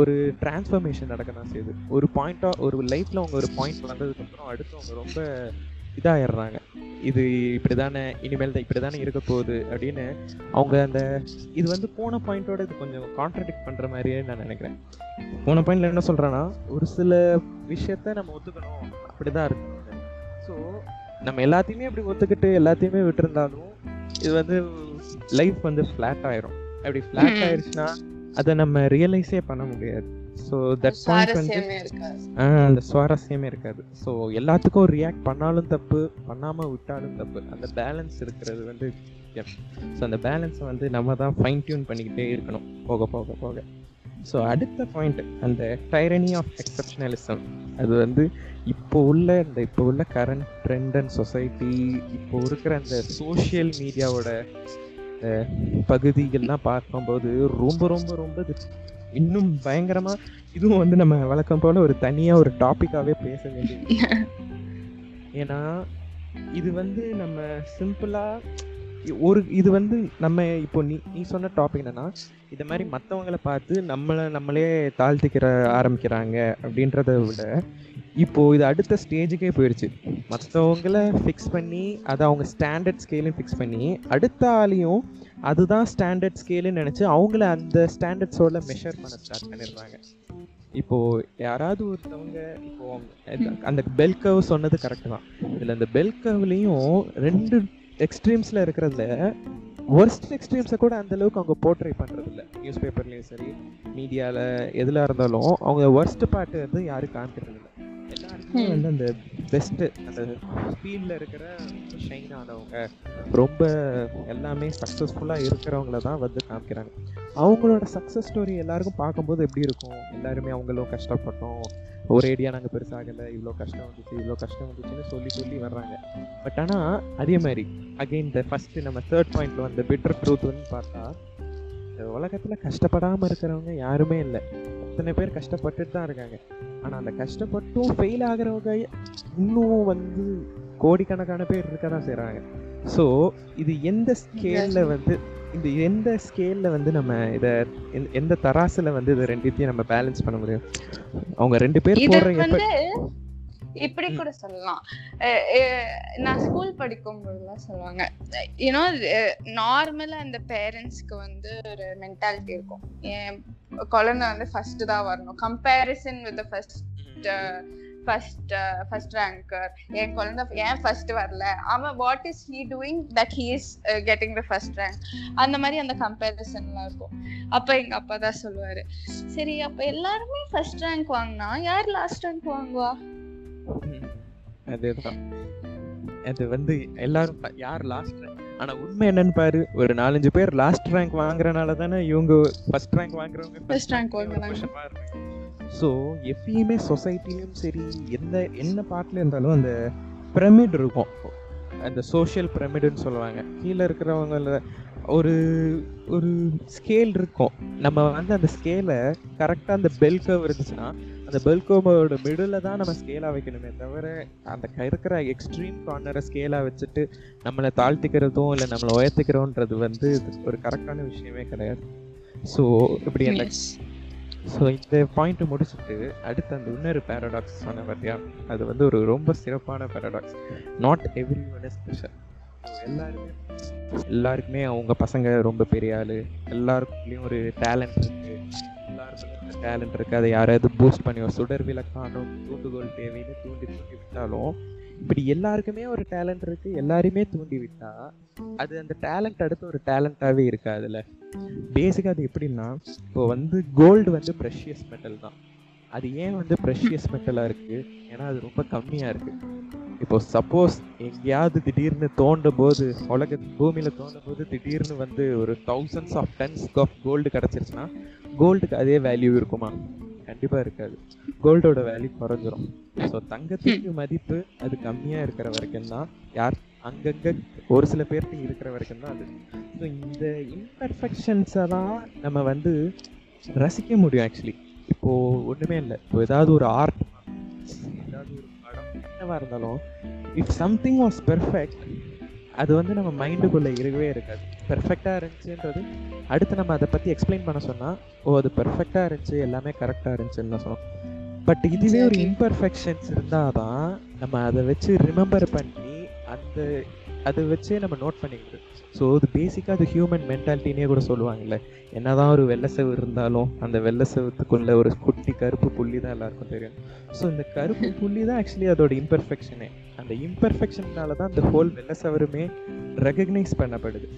ஒரு டிரான்ஸ்ஃபர்மேஷன் நடக்க தான் செய்யுது. ஒரு பாயிண்ட்டாக ஒரு லைஃப்பில் அவங்க ஒரு பாயிண்ட் வந்ததுக்கப்புறம் அடுத்து அவங்க ரொம்ப இதாகிடுறாங்க, இது இப்படி தானே இனிமேல் தான் இப்படி தானே இருக்க போகுது அப்படின்னு அவங்க அந்த இது வந்து போன பாயிண்ட்டோட இது கொஞ்சம் கான்ட்ராடிக்ட் பண்ணுற மாதிரியே நான் நினைக்கிறேன். போன பாயிண்டில் என்ன சொல்கிறேன்னா, ஒரு சில விஷயத்த நம்ம ஒத்துக்கணும், அப்படி தான் இருக்கணும். ஸோ நம்ம எல்லாத்தையுமே அப்படி ஒத்துக்கிட்டு எல்லாத்தையுமே விட்டுருந்தாலும் இது வந்து லைஃப் வந்து ஃப்ளாட் ஆயிரும். அப்படி ஃப்ளாட் ஆயிடுச்சுன்னா அதை நம்ம ரியலைஸே பண்ண முடியாது. ஸோ தட் பாயிண்ட் வந்து அந்த சுவாரஸ்யமே இருக்காது. ஸோ எல்லாத்துக்கும் ரியாக்ட் பண்ணாலும் தப்பு, பண்ணாமல் விட்டாலும் தப்பு, அந்த பேலன்ஸ் இருக்கிறது வந்து எஃப். ஸோ அந்த பேலன்ஸை வந்து நம்ம தான் ஃபைன் டியூன் பண்ணிக்கிட்டே இருக்கணும் போக போக போக. ஸோ அடுத்த பாயிண்ட், அந்த டைரனி ஆஃப் எக்ஸப்ஷனலிசம். அது வந்து இப்போ உள்ள இந்த இப்போ உள்ள கரண்ட் ட்ரெண்ட் அண்ட் சொசைட்டி, இப்போ இருக்கிற அந்த சோஷியல் மீடியாவோட பகுதிகள்லாம் பார்க்கும்போது ரொம்ப ரொம்ப ரொம்ப இன்னும் பயங்கரமாக இதுவும் வந்து நம்ம வழக்கம் போல் ஒரு தனியாக ஒரு டாப்பிக்காகவே பேச வேண்டியது. ஏன்னா இது வந்து நம்ம சிம்பிளாக ஒரு இது வந்து நம்ம இப்போ நீ நீ சொன்ன டாபிக் என்னன்னா, இது மாதிரி மற்றவங்களை பார்த்து நம்மளை நம்மளே தாழ்த்திக்கிற ஆரம்பிக்கிறாங்க அப்படின்றத விட இப்போது இது அடுத்த ஸ்டேஜுக்கே போயிடுச்சு. மற்றவங்கள ஃபிக்ஸ் பண்ணி அதை அவங்க ஸ்டாண்டர்ட் ஸ்கேலையும் ஃபிக்ஸ் பண்ணி அடுத்த ஆளையும் அதுதான் ஸ்டாண்டர்ட் ஸ்கேலுன்னு நினச்சி அவங்கள அந்த ஸ்டாண்டர்ட்ஸோட மெஷர் பண்ண ஸ்டார்ட் பண்ணிடுறாங்க. இப்போது யாராவது ஒருத்தவங்க இப்போது அந்த பெல் கர்வ் சொன்னது கரெக்டு தான். இதில் அந்த பெல் கர்வ்லேயும் ரெண்டு எக்ஸ்ட்ரீம்ஸில் இருக்கிறதுல ஒர்ஸ்ட் எக்ஸ்ட்ரீம்ஸை கூட அந்தளவுக்கு அவங்க போர்ட்ரை பண்ணுறதில்ல. நியூஸ் பேப்பர்லேயும் சரி, மீடியாவில் எதில் இருந்தாலும் அவங்க ஒர்ஸ்ட் பார்ட்டு வந்து யாரும் காமிக்கிறதில்ல. எல்லாருக்குமே வந்து அந்த பெஸ்ட்டு அந்த ஃபீல்டில் இருக்கிற ஷைன் ஆனவங்க, ரொம்ப எல்லாமே சக்ஸஸ்ஃபுல்லாக இருக்கிறவங்கள தான் வந்து காமிக்கிறாங்க. அவங்களோட சக்ஸஸ் ஸ்டோரி எல்லாருக்கும் பார்க்கும்போது எப்படி இருக்கும், எல்லாருமே அவங்களும் கஷ்டப்பட்டோம், ஒரேடியாக நாங்கள் பெருசாகலை, இவ்வளோ கஷ்டம் வந்துச்சு இவ்வளோ கஷ்டம் வந்துச்சுன்னு சொல்லி சொல்லி வர்றாங்க. பட் ஆனால் அதே மாதிரி அகெயின் இந்த ஃபஸ்ட்டு நம்ம தேர்ட் பாயிண்டில் வந்த பெட்டர் ட்ரூத்னு பார்த்தா, இந்த உலகத்தில் கஷ்டப்படாமல் இருக்கிறவங்க யாருமே இல்லை. அத்தனை பேர் கஷ்டப்பட்டுட்டு தான் இருக்காங்க. ஆனால் அந்த கஷ்டப்பட்டும் ஃபெயில் ஆகிறவங்க இன்னும் வந்து கோடிக்கணக்கான பேர் இருக்க தான் செய்கிறாங்க. ஸோ இது எந்த ஸ்கேலில் வந்து இந்த எந்த ஸ்கேலில் வந்து நம்ம இதை எந்த தராசில் வந்து இதை ரெண்டுத்தையும் நம்ம பேலன்ஸ் பண்ண முடியும்? அவங்க ரெண்டு பேர் போடுற இப்படி கூட சொல்லலாம். நான் ஸ்கூல் படிக்கும்போதுலாம் சொல்லுவாங்க, ஏன்னா நார்மலாக அந்த பேரண்ட்ஸ்க்கு வந்து ஒரு மென்டாலிட்டி இருக்கும், என் குழந்தை வந்து ஃபர்ஸ்ட் தான் வரணும், comparison with the first first first ranker, என் குழந்தை ஏன் ஃபர்ஸ்ட் வரல, அவன் what is he doing that he is getting the first rank, அந்த மாதிரி அந்த கம்பேரிசன்லாம் இருக்கும். அப்போ எங்கள் அப்பா தான் சொல்லுவார், சரி அப்போ எல்லாருமே ஃபர்ஸ்ட் ரேங்க் வாங்கினா யார் லாஸ்ட் ரேங்க் வாங்குவா? அதேதான், அது வந்து எல்லாரும் யார் லாஸ்ட் ரேங்க். ஆனால் உண்மை என்னன்னு பாரு, ஒரு நாலஞ்சு பேர் லாஸ்ட் ரேங்க் வாங்குறனால தானே இவங்க ஃபர்ஸ்ட் ரேங்க் வாங்குறவங்க ஃபர்ஸ்ட் ரேங்க் வாங்குறாங்க. ஸோ எப்பயுமே சொசைட்டிலையும் சரி, எந்த என்ன பார்ட்டில் இருந்தாலும் அந்த பிரமிட் இருக்கும், அந்த சோஷியல் பிரமிடுன்னு சொல்லுவாங்க. கீழே இருக்கிறவங்கள ஒரு ஒரு ஸ்கேல் இருக்கும். நம்ம வந்து அந்த ஸ்கேலை கரெக்டாக அந்த பெல் கர்வ் இருந்துச்சுன்னா அந்த பெல் கர்வோட மிடில் தான் நம்ம ஸ்கேலாக வைக்கணுமே தவிர, அந்த இருக்கிற எக்ஸ்ட்ரீம் கார்னரை ஸ்கேலாக வச்சுட்டு நம்மளை தாழ்த்திக்கிறதும் இல்லை நம்மளை உயர்த்திக்கிறோன்றது வந்து ஒரு கரெக்டான விஷயமே கிடையாது. ஸோ இப்படி என்ன ஸோ இந்த பாயிண்ட்டை முடிச்சுட்டு அடுத்து அந்த இன்னொரு பேரடாக்ஸ் சொன்ன பார்த்தியா, அது வந்து ஒரு ரொம்ப சிறப்பான paradox. Not every one is special. எல்லாருமே எல்லாருக்குமே அவங்க பசங்க ரொம்ப பெரிய ஆள், எல்லாருக்குள்ளேயும் ஒரு டேலண்ட் இருக்குது, எல்லாருக்கும் டேலண்ட் இருக்குது, அதை யாராவது பூஸ்ட் பண்ணி ஒரு சுடர் விளக்கானும் தூண்டுகோல் தேவைன்னு தூண்டி தூண்டி விட்டாலும், இப்படி எல்லாருக்குமே ஒரு டேலண்ட் இருக்குது, எல்லாருமே தூண்டி விட்டால் அது அந்த டேலண்ட் அடுத்து ஒரு டேலண்ட்டாகவே இருக்குது. அதில் பேசிக்காக அது எப்படின்னா, இப்போ வந்து கோல்டு வந்து ப்ரெஷியஸ் மெட்டல் தான். அது ஏன் வந்து ப்ரெஷியஸ் மெட்டலாக இருக்குது? ஏன்னா அது ரொம்ப கம்மியாக இருக்குது. இப்போ சப்போஸ் எங்கேயாவது திடீர்னு தோண்டும் போது, உலக பூமியில் தோண்டும் போது திடீர்னு வந்து ஒரு thousands of tons of gold கிடச்சிருச்சுன்னா கோல்டுக்கு அதே வேல்யூ இருக்குமா? கண்டிப்பாக இருக்காது. கோல்டோட வேல்யூ குறைஞ்சிரும். ஸோ தங்கத்துக்கு மதிப்பு அது கம்மியாக இருக்கிற வரைக்கும் தான், யார் அங்கங்கே ஒரு சில பேர்த்து இருக்கிற வரைக்கும் தான் அது. ஸோ இந்த இம்பர்ஃபெக்ஷன்ஸை தான் நம்ம வந்து ரசிக்க முடியும். ஆக்சுவலி இப்போது ஒன்றுமே இல்லை, இப்போ ஏதாவது ஒரு ஆர்ட், ஏதாவது ஒரு படம் என்னவாக இருந்தாலும், இஃப் சம்திங் வாஸ் பெர்ஃபெக்ட் அது வந்து நம்ம மைண்டுக்குள்ளே இருக்கவே இருக்காது. பெர்ஃபெக்டாக இருந்துச்சுன்றது அடுத்து நம்ம அதை பற்றி எக்ஸ்பிளைன் பண்ண சொன்னால், ஓ அது பெர்ஃபெக்டாக இருந்துச்சு எல்லாமே கரெக்டாக இருந்துச்சுன்னு தான் சொன்னோம். பட் இதுவே ஒரு இம்பர்ஃபெக்ஷன்ஸ் இருந்தால் தான் நம்ம அதை வச்சு ரிமெம்பர் பண்ணி அந்த அதை வச்சே நம்ம நோட் பண்ணிக்கிது. ஸோ அது பேசிக்காக அது ஹியூமன் மென்டாலிட்டினே கூட சொல்லுவாங்கள்ல. என்ன தான் ஒரு வெள்ளை செவு இருந்தாலும் அந்த வெள்ளை செவத்துக்குள்ளே ஒரு குட்டி கருப்பு புள்ளி தான் எல்லாருக்கும் தெரியும். ஸோ இந்த கருப்பு புள்ளி தான் ஆக்சுவலி அதோட இம்பர்ஃபெக்ஷனே. அந்த இம்பர்ஃபெக்ஷனால தான் அந்த ஹோல் வெள்ளை செவருமே ரெகக்னைஸ் பண்ணப்படுது.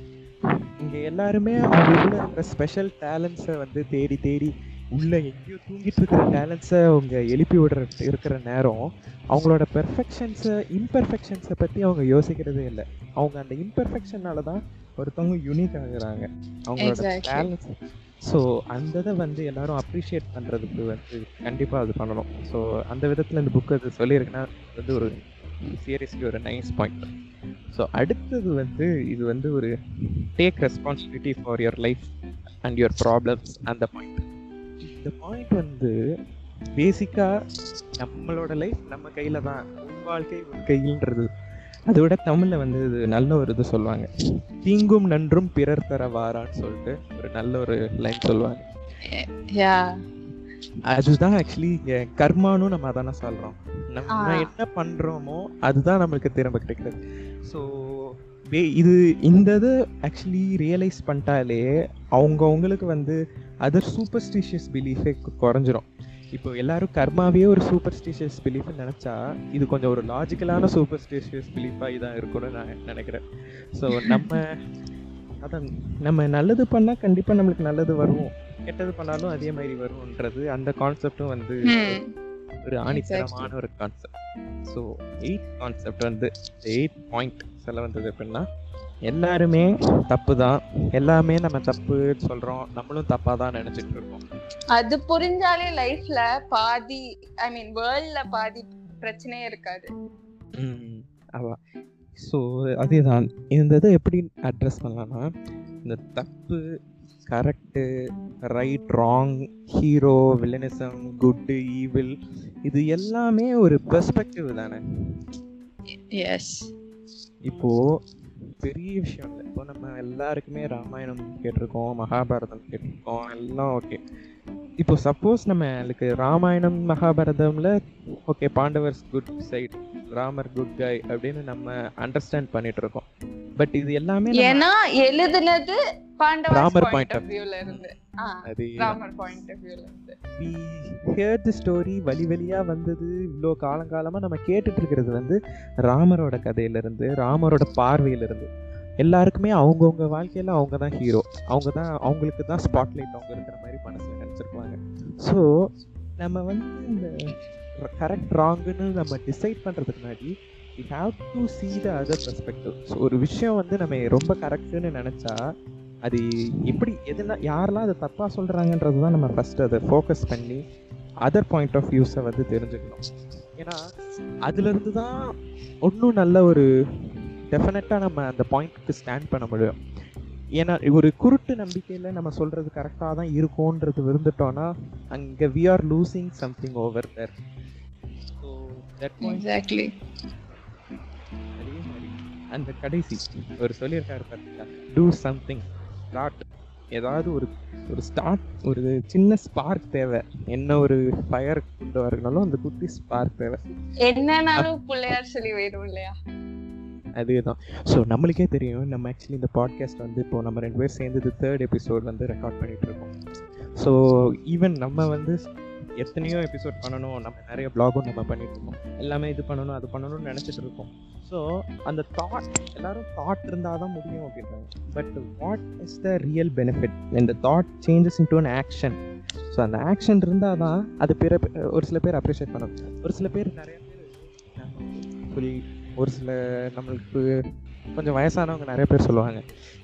இங்கே எல்லாருமே அவங்களுக்குள்ள இருக்கிற ஸ்பெஷல் டேலண்ட்ஸை வந்து தேடி தேடி உள்ளே எங்கேயோ தூங்கிட்டு இருக்கிற டேலண்ட்ஸை அவங்க எழுப்பி விடுற இருக்கிற நேரம், அவங்களோட பெர்ஃபெக்ஷன்ஸை இம்பர்ஃபெக்ஷன்ஸை பற்றி அவங்க யோசிக்கிறதே இல்லை. அவங்க அந்த இம்பர்ஃபெக்ஷனால தான் ஒருத்தவங்க யூனிக் ஆகுறாங்க, அவங்களோட டேலண்ட்ஸ். ஸோ அந்த இதை வந்து எல்லாரும் அப்ரிஷியேட் பண்ணுறதுக்கு வந்து கண்டிப்பாக அது பண்ணணும். ஸோ அந்த விதத்தில் இந்த புக்கு அது சொல்லியிருக்குன்னா வந்து ஒரு சீரியஸ்லி ஒரு நைஸ் பாயிண்ட். ஸோ அடுத்தது வந்து இது வந்து ஒரு take responsibility for your life and your problems. அந்த பாயிண்ட் இந்த பாயிண்ட் வந்து பேசிக்காக நம்மளோட லைஃப் நம்ம கையில் தான், உன் வாழ்க்கை உன் கையின்றது. அதை விட தமிழில் வந்து இது நல்ல ஒரு இது சொல்லுவாங்க, தீங்கும் நன்றும் பிறர் தர வாரான்னு சொல்லிட்டு ஒரு நல்ல ஒரு லைன் சொல்லுவாங்க. அதுதான் ஆக்சுவலி கர்மானும் நம்ம அதானே சொல்கிறோம். நம்ம என்ன பண்ணுறோமோ அதுதான் நம்மளுக்கு திரும்ப கிடைக்கிறது. ஸோ இது இந்த இது ஆக்சுவலி ரியலைஸ் பண்ணிட்டாலே அவங்கவுங்களுக்கு வந்து அதர் சூப்பர்ஸ்டிஷியஸ் பிலீஃபே குறைஞ்சிரும். இப்போ எல்லாரும் கர்மாவே ஒரு சூப்பர்ஸ்டிஷியஸ் பிலீஃப்னு நினச்சா, இது கொஞ்சம் ஒரு லாஜிக்கலான சூப்பர்ஸ்டிஷியஸ் பிலீஃபாக இதாக இருக்கும்னு நான் நினைக்கிறேன். ஸோ நம்ம அதான் நம்ம நல்லது பண்ணால் கண்டிப்பாக நம்மளுக்கு நல்லது வரும், கெட்டது பண்ணாலும் அதே மாதிரி வரும்ன்றது அந்த கான்செப்டும் வந்து ஒரு ஆணித்தரமான ஒரு கான்செப்ட். ஸோ எயிட் கான்செப்ட் வந்து எயிட் பாயிண்ட் சொல்ல வந்தது எப்படின்னா, எல்லாருமே தப்பு தான், எல்லாமே நம்ம தப்பு சொல்றோம், நம்மளும் தப்பா தான் நினைச்சிட்டு இருக்கோம். அது புரிஞ்சாலே லைஃப்ல பாதி ஐ மீன் வேர்ல்ட்ல பாதி பிரச்சனையே இருக்காது. ம் ஆமா. ஸோ அதேதான் இருந்தது. எப்படி அட்ரஸ் பண்ணலாம்னா, இந்த தப்பு correct, right wrong, hero villainism, good evil, இது எல்லாமே ஒரு பெர்ஸ்பெக்டிவ் தானே. எஸ். இப்போ பெரிய விஷயம் இல்லை. இப்போ நம்ம எல்லாருக்குமே ராமாயணம் கேட்டிருக்கோம், மகாபாரதம் கேட்டிருக்கோம், எல்லாம் ஓகே. இப்போ சப்போஸ் நம்மளுக்கு ராமாயணம் மகாபாரதம்ல okay Pandavas good side, Ramar good guy அப்படின்னு நம்ம அண்டர்ஸ்டாண்ட் பண்ணிட்டு இருக்கோம். பட் இது எல்லாமே ஏன்னா எழுதுனது ராமர் பாயிண்ட் ஆஃப் வியூல இருந்து, அது ராமர் பாயிண்ட் ஆஃப் வியூல இருந்து we heard the story, வலி வலியா வந்தது இவ்வளோ காலங்காலமா நம்ம கேட்டுட்டு இருக்கிறது வந்து ராமரோட கதையிலிருந்து, ராமரோட பார்வையிலிருந்து. எல்லாருக்குமே அவங்கவுங்க வாழ்க்கையில அவங்க தான் ஹீரோ, அவங்க தான், அவங்களுக்கு தான் ஸ்பாட்லைட், அவங்க இருக்கிற மாதிரி மனசுல நினைச்சிருப்பாங்க. ஸோ நம்ம வந்து இந்த கரெக்ட் ராங்குன்னு நம்ம டிசைட் பண்றதுக்கு முன்னாடி we have to see the other perspective. So ஒரு விஷயம் வந்து நம்ம ரொம்ப கரெக்டுன்னு நினைச்சா அது எப்படி, எதுனா யாரெல்லாம் அதை தப்பாக சொல்கிறாங்கன்றது தான் நம்ம ஃபஸ்ட்டு அதை ஃபோக்கஸ் பண்ணி அதர் பாயிண்ட் ஆஃப் வியூஸை வந்து தெரிஞ்சுக்கணும். ஏன்னா அதுலேருந்து தான் ஒன்றும் நல்ல ஒரு டெஃபினட்டாக நம்ம அந்த பாயிண்ட்டுக்கு ஸ்டாண்ட் பண்ண முடியும். ஏன்னா ஒரு குருட்டு நம்பிக்கையில் நம்ம சொல்கிறது கரெக்டாக தான் இருக்கும்ன்றது விருந்துட்டோன்னா அங்கே we are losing something over there. So that point exactly. அந்த கடைசி ஒரு சொல்லியிருக்காரு பார்த்தீங்களா, டூ சம்திங், ஸ்டார்ட், ஏதாவது ஒரு ஒரு ஸ்டார்ட், ஒரு சின்ன ஸ்பார்க் தேவை. என்ன ஒரு ஃபயர் கொண்டு வரனாலும் அந்த குட்டி ஸ்பார்க் தேவை. என்னன்னாலும் புள்ளையார் சொல்லி வேணும் இல்லையா, அதுதான். ஸோ நம்மளுக்கே தெரியும், நம்ம ஆக்சுவலி இந்த பாட்காஸ்ட் வந்து இப்போ நம்ம ரெண்டு பேர் சேர்ந்து தேர்ட் எபிசோட் வந்து ரெக்கார்ட் பண்ணிட்டு இருக்கோம். ஸோ ஈவன் நம்ம வந்து எத்தனையோ எபிசோட் பண்ணணும், நம்ம நிறைய பிளாகும் நம்ம பண்ணிட்டு இருக்கோம், எல்லாமே இது பண்ணணும் அது பண்ணணும்னு நினச்சிட்டு இருக்கோம். ஸோ அந்த தாட், எல்லாரும் தாட் இருந்தால் தான் முடியும் அப்படின்றாங்க. But what is the real benefit? இந்த thought changes into an action. So அந்த ஆக்ஷன் இருந்தால் தான் அது பிற ஒரு சில பேர் அப்ரிஷியேட் பண்ணணும். ஒரு சில பேர் நிறைய பேர் சொல்லி, ஒரு சில நம்மளுக்கு கொஞ்சம் வயசானவங்க நிறைய பேர் சொல்லுவாங்க,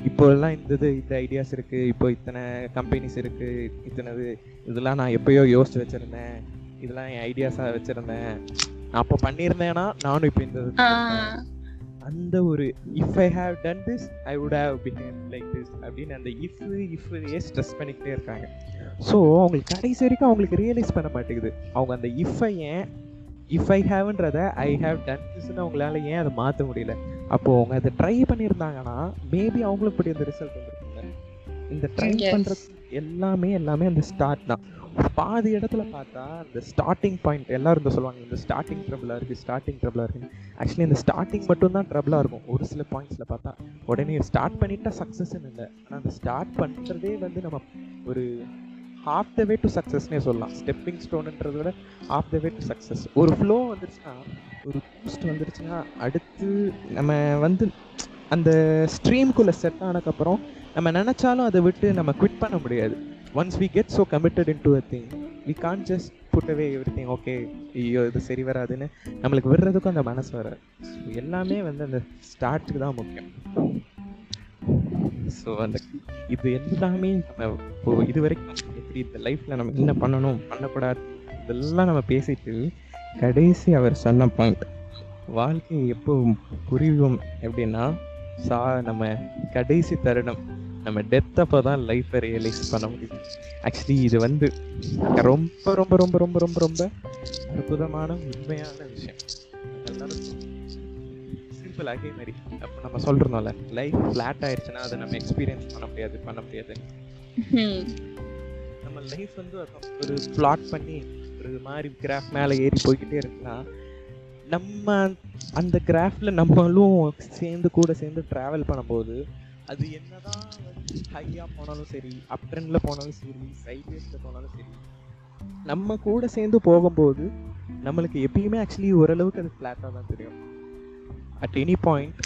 இப்போ எல்லாம் இந்த இது இந்த ஐடியாஸ் இருக்குது, இப்போ இத்தனை கம்பெனிஸ் இருக்குது, இத்தனது இதெல்லாம் நான் எப்போயோ யோசிச்சு வச்சுருந்தேன், இதெல்லாம் என் ஐடியாஸாக வச்சுருந்தேன், அப்போ பண்ணியிருந்தேன்னா நானும் இப்போ இந்த அந்த ஒரு if I have done this I would have behave like this அப்படின்னு அந்த இஃப் இஃப்யே ஸ்ட்ரெஸ் பண்ணிக்கிட்டே இருக்காங்க. ஸோ அவங்களுக்கு கடைசி வரைக்கும் அவங்களுக்கு ரியலைஸ் பண்ண மாட்டேங்குது, அவங்க அந்த இஃப் ஐ ஏன் இஃப் ஐ ஹேவ்ன்றத ஐ ஹேவ் டன் திஸ்ன்னு அவங்களால ஏன் அதை மாற்ற முடியல. அப்போது அவங்க அதை ட்ரை பண்ணியிருந்தாங்கன்னா மேபி அவங்களுக்கு இப்படி அந்த ரிசல்ட் வந்துருக்குங்க. இந்த ட்ரை பண்ணுறது எல்லாமே எல்லாமே அந்த ஸ்டார்ட் தான். பாதி இடத்துல பார்த்தா அந்த ஸ்டார்டிங் பாயிண்ட் எல்லாரும் இந்த சொல்லுவாங்க, இந்த ஸ்டார்டிங் ட்ரபிளாக இருக்குது, ஸ்டார்டிங் ட்ரபிளாக இருக்குன்னு. ஆக்சுவலி இந்த ஸ்டார்டிங் மட்டும்தான் ட்ரபிளாக இருக்கும். ஒரு சில பாயிண்ட்ஸில் பார்த்தா உடனே ஸ்டார்ட் பண்ணிட்டால் சக்ஸஸ்ன்னு இல்லை, ஆனால் அந்த ஸ்டார்ட் பண்ணுறதே வந்து நம்ம ஒரு half the way to successனே சொல்லலாம். ஸ்டெப்பிங் ஸ்டோனுன்றத விட half the way to success. ஒரு ஃப்ளோ வந்துருச்சுன்னா, ஒரு பூஸ்ட் வந்துருச்சுன்னா, அடுத்து நம்ம வந்து அந்த ஸ்ட்ரீம்குள்ளே செட் ஆனதுக்கப்புறம் நம்ம நினச்சாலும் அதை விட்டு நம்ம குவிட் பண்ண முடியாது. Once we get so committed in to a thing we can't just put away every thing. Okay ஐயோ இது சரி வராதுன்னு நம்மளுக்கு விடுறதுக்கும் அந்த மனசு வராது. எல்லாமே வந்து அந்த ஸ்டார்ட்டுக்கு தான் முக்கியம். ஸோ அந்த இது எல்லாமே நம்ம இது வரைக்கும் எப்படி இந்த லைஃப்பில் நம்ம என்ன பண்ணணும் பண்ணக்கூடாது இதெல்லாம் நம்ம பேசிட்டு கடைசி அவர் சொன்ன பாயிண்ட், வாழ்க்கை எப்போ புரியும் எப்படின்னா, சா நம்ம கடைசி தருணம் நம்ம டெத் அப்போ தான் லைஃப்பை ரியலைஸ் பண்ண முடியும். ஆக்சுவலி இது வந்து ரொம்ப ரொம்ப ரொம்ப ரொம்ப ரொம்ப ரொம்ப அற்புதமான உண்மையான விஷயம். அதே மாதிரி அப்போ நம்ம சொல்றோம்ல, லைஃப் ஃபிளாட் ஆயிடுச்சுன்னா அதை நம்ம எக்ஸ்பீரியன்ஸ் பண்ண முடியாது பண்ண முடியாது நம்ம லைஃப் வந்து ஒரு பிளாட் பண்ணி ஒரு மாதிரி கிராஃப் மேலே ஏறி போய்கிட்டே இருக்குன்னா நம்ம அந்த கிராஃபில் நம்மளும் சேர்ந்து கூட சேர்ந்து ட்ராவல் பண்ணும்போது அது என்னதான் ஹையாக போனாலும் சரி, அப் ட்ரெண்டில் போனாலும் சரி, சைட்வேஸில் போனாலும் சரி, நம்ம கூட சேர்ந்து போகும்போது நம்மளுக்கு எப்பயுமே ஆக்சுவலி ஓரளவுக்கு அது ஃபிளாட்டாக தான் தெரியும். At any point,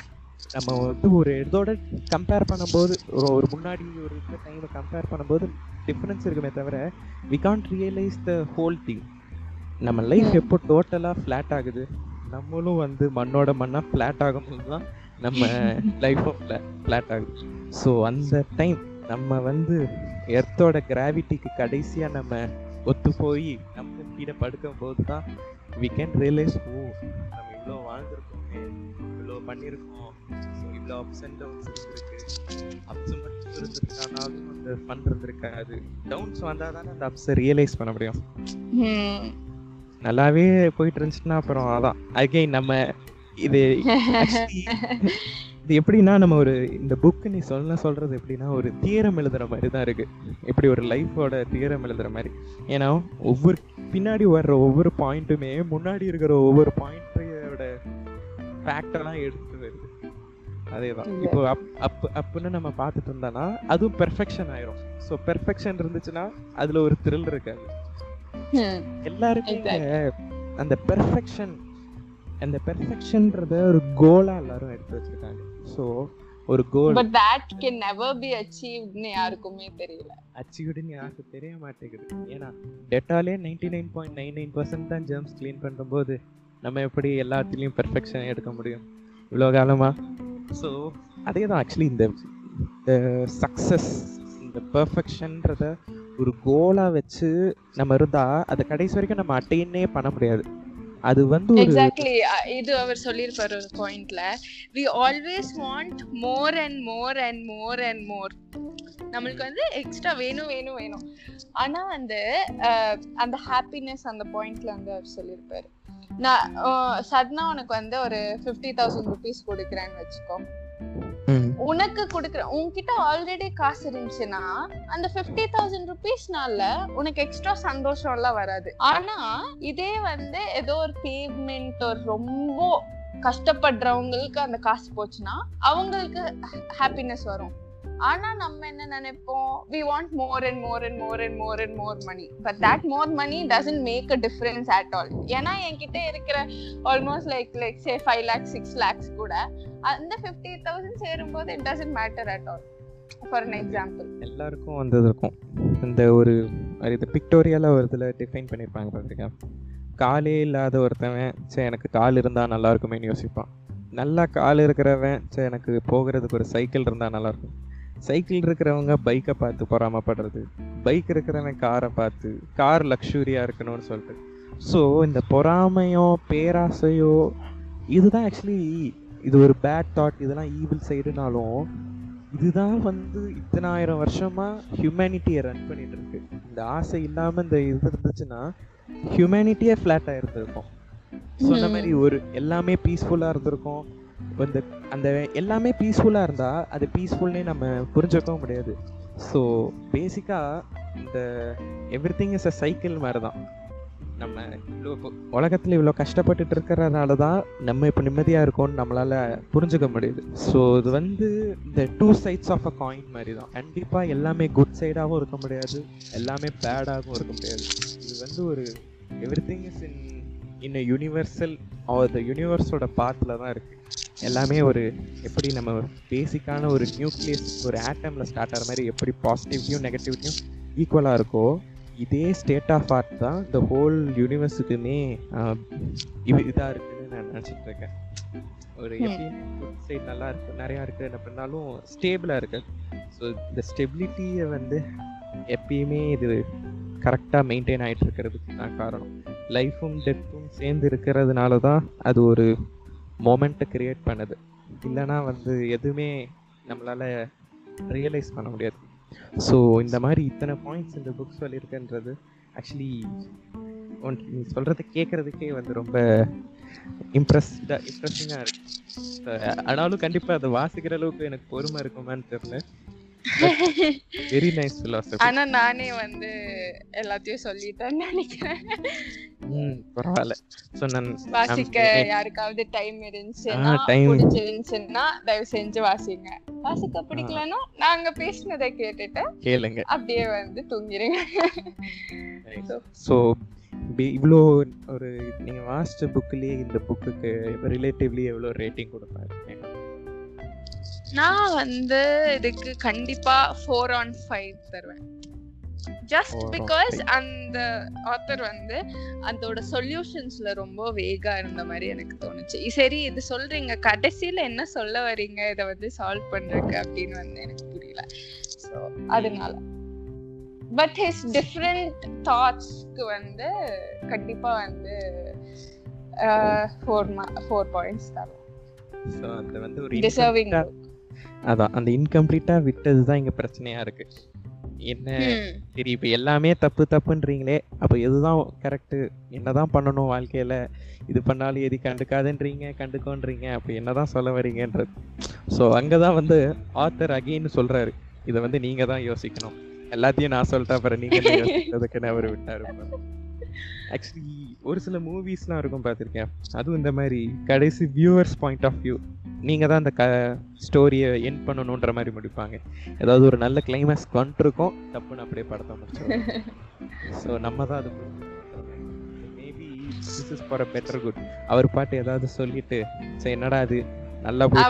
நம்ம வந்து ஒரு இதோட கம்பேர் பண்ணும்போது ஒரு முன்னாடி ஒரு இந்த டைமை கம்பேர் பண்ணும்போது டிஃப்ரென்ஸ் இருக்குமே தவிர we can't realise the whole thing. நம்ம லைஃப் எப்போ டோட்டலாக ஃப்ளாட் ஆகுது, நம்மளும் வந்து மண்ணோட மண்ணாக ஃப்ளாட் ஆகும்போது தான் நம்ம லைஃப்பும் ஃப்ளாட் ஆகுது. ஸோ அந்த டைம் நம்ம வந்து எர்த்தோட கிராவிட்டிக்கு கடைசியாக நம்ம ஒத்து போய் நம்ம கீழே படுக்கும் போது தான் வி கேன் ரியலைஸ் ஓ நம்ம இவ்வளோ வாழ்ந்துருக்கோமே, இவ்வளோ பண்ணியிருக்கோம், இவ்வளோ அப்ஸ் அண்ட் டவுன்ஸ் இருந்திருக்கு. அப்ஸ் மட்டும் இருந்திருக்கானாலும் அந்த ஃபன் இருந்திருக்காது. டவுன்ஸ் வந்தால் தானே அந்த அப்ஸை ரியலைஸ் பண்ண முடியும். நல்லாவே போயிட்டு இருந்துச்சுன்னா அப்புறம் அதான் அகெயின் நம்ம இது இது எப்படின்னா நம்ம ஒரு இந்த புக்கு நீ சொல்ல சொல்கிறது எப்படின்னா ஒரு தியரம் எழுதுகிற மாதிரி தான் இருக்குது. எப்படி ஒரு லைஃபோட தியரம் எழுதுகிற மாதிரி. ஏன்னா ஒவ்வொரு பின்னாடி வர்ற ஒவ்வொரு பாயிண்ட்டுமே முன்னாடி இருக்கிற ஒவ்வொரு பாயிண்ட்டையோட ஃபேக்டெல்லாம் எடுத்து வருது. அதே தான் இப்போ அப் அப் அப்படின்னு நம்ம பார்த்துட்டு இருந்தோன்னா அதுவும் பெர்ஃபெக்ஷன் ஆயிரும். ஸோ பெர்ஃபெக்ஷன் இருந்துச்சுன்னா அதில் ஒரு த்ரில் இருக்காது. எல்லாருமே அந்த பெர்ஃபெக்ஷன் அந்த பெர்ஃபெக்ஷன்றதை ஒரு கோலாக எல்லாரும் எடுத்து வச்சுருக்காங்க. ஸோ ஒரு goal but that can never be அச்சீவ்ட்னு யாருக்குமே தெரியல. அச்சீவ்ட்னு யாருக்கு தெரிய மாட்டேங்குது. ஏன்னா டெட்டாலே ninety nine point nine nine percent தான் ஜெர்ம்ஸ் க்ளீன் பண்ணும்போது நம்ம எப்படி எல்லாத்துலேயும் பெர்ஃபெக்ஷன் எடுக்க முடியும் இவ்வளோ காலமாக? ஸோ அதே தான் ஆக்சுவலி இந்த சக்ஸஸ் இந்த பெர்ஃபெக்ஷன்றதை ஒரு கோலாக வச்சு நம்ம இருந்தால் அதை கடைசி வரைக்கும் நம்ம அட்டெயினே பண்ண முடியாது. அது வந்து எக்ஸாக்ட்லி இது அவர் சொல்லியிருப்பார் ஒரு பாயிண்ட்ல, we always want more and more and more and more. நமக்கு வந்து எக்ஸ்ட்ரா வேணும் வேணும் வேணும். ஆனா வந்து அந்த ஹாப்பினஸ் அந்த பாயிண்ட்ல வந்து அவர் சொல்லியிருப்பாரு, நான் சட்னா உனக்கு வந்து ஒரு ஃபிஃப்டி தௌசண்ட் ருபீஸ் கொடுக்குறேன்னு வச்சுக்கோ. உனக்கு கொடுக்குற உன்கிட்ட ஆல்ரெடி காசு இருந்துச்சுன்னா அந்த ஃபிஃப்டி தௌசண்ட் ருபீஸ்னால உனக்கு எக்ஸ்ட்ரா சந்தோஷம் எல்லாம் வராது. ஆனா இதே வந்து ஏதோ ஒரு பேமெண்ட் ஒரு ரொம்ப கஷ்டப்படுறவங்களுக்கு அந்த காசு போச்சுன்னா அவங்களுக்கு ஹாப்பினஸ் வரும். ஆனா நம்ம என்ன நினைப்போம், we want more and more and more and more and more money, but that more money doesn't make a difference at all. ஏன்னா என்கிட்ட இருக்கிற almost like like say five lakhs six lakhs கூட அந்த ஃபிஃப்டி தௌசண்ட் சேரும் போது it doesn't matter at all. For an example எல்லாருக்கும் வந்தது இருக்கும். இந்த ஒரு இது பிக்டோரியலாக ஒரு இதில் டிஃபைன் பண்ணியிருப்பாங்க பார்த்துருக்கேன். காலே இல்லாத ஒருத்தவன் சரி எனக்கு கால் இருந்தால் நல்லா இருக்குமேன்னு யோசிப்பான். நல்லா கால் இருக்கிறவன் சரி எனக்கு போகிறதுக்கு ஒரு சைக்கிள் இருந்தால் நல்லாயிருக்கும். சைக்கிள் இருக்கிறவங்க பைக்கை பார்த்து பொறாமப்படுறது, பைக் இருக்கிறவன் காரை பார்த்து கார் லக்ஸூரியாக இருக்கணும்னு சொல்லிட்டு. ஸோ இந்த பொறாமையோ பேராசையோ இதுதான் ஆக்சுவலி இது ஒரு பேட் தாட். இதெல்லாம் ஈவில் சைடுனாலும் இதுதான் வந்து இத்தனாயிரம் வருஷமாக ஹியூமனிட்டியை ரன் பண்ணிட்டு இருக்கு. இந்த ஆசை இல்லாமல் இந்த இது இருந்துச்சுன்னா ஹியூமனிட்டியே ஃப்ளாட் ஆகிருந்துருக்கும். சொன்ன மாதிரி ஒரு எல்லாமே பீஸ்ஃபுல்லாக இருந்திருக்கும். அந்த அந்த எல்லாமே பீஸ்ஃபுல்லாக இருந்தால் அது பீஸ்ஃபுல்னே நம்ம புரிஞ்சுக்கவும் முடியாது. ஸோ பேசிக்காக இந்த every thing is a cycle மாதிரி தான். நம்ம இவ்வளோ உலகத்தில் இவ்வளோ கஷ்டப்பட்டுட்டு இருக்கிறதுனால தான் நம்ம இப்போ நிம்மதியாக இருக்கோம்னு நம்மளால் புரிஞ்சுக்க முடியுது. ஸோ இது வந்து இந்த two sides of a coin மாதிரி தான். கண்டிப்பாக எல்லாமே குட் சைடாகவும் இருக்க முடியாது, எல்லாமே பேடாகவும் இருக்க முடியாது. இது வந்து ஒரு every thing is in in universal or the யூனிவர்ஸோட பாத்தில் தான் இருக்குது. எல்லாமே ஒரு எப்படி நம்ம பேசிக்கான ஒரு நியூக்ளியஸ் ஒரு ஆட்டமில் ஸ்டார்ட் ஆகிற மாதிரி எப்படி பாசிட்டிவிட்டியும் நெகட்டிவிட்டியும் ஈக்குவலாக இருக்கோ இதே ஸ்டேட் ஆஃப் ஆர்ட் தான் இந்த ஹோல் யூனிவர்ஸுக்குமே இது இதாக இருக்குதுன்னு நான் நினச்சிட்டு இருக்கேன். ஒரு எப்படி குட் சைடு நல்லா இருக்குது நிறையா இருக்குது அப்படின்னாலும் ஸ்டேபிளாக இருக்குது. ஸோ இந்த ஸ்டெபிலிட்டியை வந்து எப்பயுமே இது கரெக்டாக மெயின்டைன் ஆகிட்டு இருக்கிறதுக்கு தான் காரணம். லைஃப்பும் டெத்தும் சேர்ந்து இருக்கிறதுனால தான் அது ஒரு மொமெண்ட்டை கிரியேட் பண்ணுது. இல்லைனா வந்து எதுவுமே நம்மளால் ரியலைஸ் பண்ண முடியாது. ஸோ இந்த மாதிரி இத்தனை பாயிண்ட்ஸ் இந்த புக் சொல்லியிருக்குன்றது ஆக்சுவலி நீ சொல்கிறத கேட்குறதுக்கே வந்து ரொம்ப இம்ப்ரெஸ்டாக இம்ப்ரெஸிங்காக இருக்குது. ஆனாலும் கண்டிப்பாக அதை வாசிக்கிற அளவுக்கு எனக்கு பொறுமை இருக்குமான்னு தெரியல. Very nice philosophy. ஆனா நானே வந்து எல்லாத்தையும் சொல்லிட்டேன்னு நினைக்கிறேன். ம் பரவாயில்ல. சோ நான் வாசிக்க யாருக்காவது டைம் இருந்துச்சுன்னா புடிச்சிருந்துச்சுன்னா தயவு செஞ்சு வாசிங்க. வாசிக்க பிடிக்கலன்னா நாங்க பேசினதை கேட்டுட்டு கேளுங்க, அப்படியே வந்து தூங்கிடுங்க. சோ இவ்வளோ ஒரு நீங்கள் வாசிச்ச புக்லேயே இந்த புக்குக்கு ரிலேட்டிவ்லி எவ்வளோ ரேட்டிங் கொடுப்பாரு? நான் வந்து இதுக்கு கண்டிப்பா ஃபோர் ஆன் ஃபைவ் தருவேன். ஜஸ்ட் பிகாஸ் அந்த ஆத்தர் வந்து அதோட சொல்யூஷன்ஸ்ல ரொம்ப வேகா இருந்த மாதிரி எனக்கு தோணுச்சு. சரி, இது சொல்றீங்க, கடைசியில என்ன சொல்ல வரீங்க இதை வந்து சால்வ் பண்றதுக்கு அப்படின்னு வந்து எனக்கு புரியல. ஸோ அதனால பட் ஹிஸ் டிஃப்ரெண்ட் தாட்ஸ்க்கு வந்து கண்டிப்பா வந்து ஃபோர் ஃபோர் பாயிண்ட்ஸ் தரும். ஸோ அது வந்து ஒரு டிசர்விங், அதான் அந்த இன்கம்ப்ளீட்டா விட்டது தான் இங்க பிரச்சனையா இருக்கு. என்ன சரி, இப்ப எல்லாமே தப்பு தப்புன்றீங்களே, அப்ப எதுதான் கரெக்ட், என்னதான் பண்ணணும் வாழ்க்கையில, இது பண்ணாலும் எது கண்டுக்காதுன்றீங்க, கண்டுக்கோன்றீங்க, அப்ப என்னதான் சொல்ல வரீங்கன்றது. ஸோ அங்கதான் வந்து ஆத்தர் அகைன்னு சொல்றாரு, இதை வந்து நீங்க தான் யோசிக்கணும், எல்லாத்தையும் நான் சொல்லிட்டா அப்புறம் நீங்க யோசிக்கிறதுக்குன்னு அவர் விட்டாரு. ஆக்சுவலி ஒரு சில மூவிஸ்லாம் இருக்கும் பார்த்துருக்கேன், அதுவும் இந்த மாதிரி கடைசி வியூவர்ஸ் பாயிண்ட் ஆஃப் வியூ நீங்க தான் அந்த க ஸ்டோரியை என் பண்ணணுன்ற மாதிரி முடிப்பாங்க. ஏதாவது ஒரு நல்ல கிளைமேக்ஸ் வந்துருக்கும், தப்புன்னு அப்படியே படத்தை முடிச்சிருக்கோம். ஸோ நம்ம தான் அது maybe this is for a better good. அவர் பாட்டு ஏதாவது சொல்லிட்டு சரி என்னடா அது நல்லா பண்ணி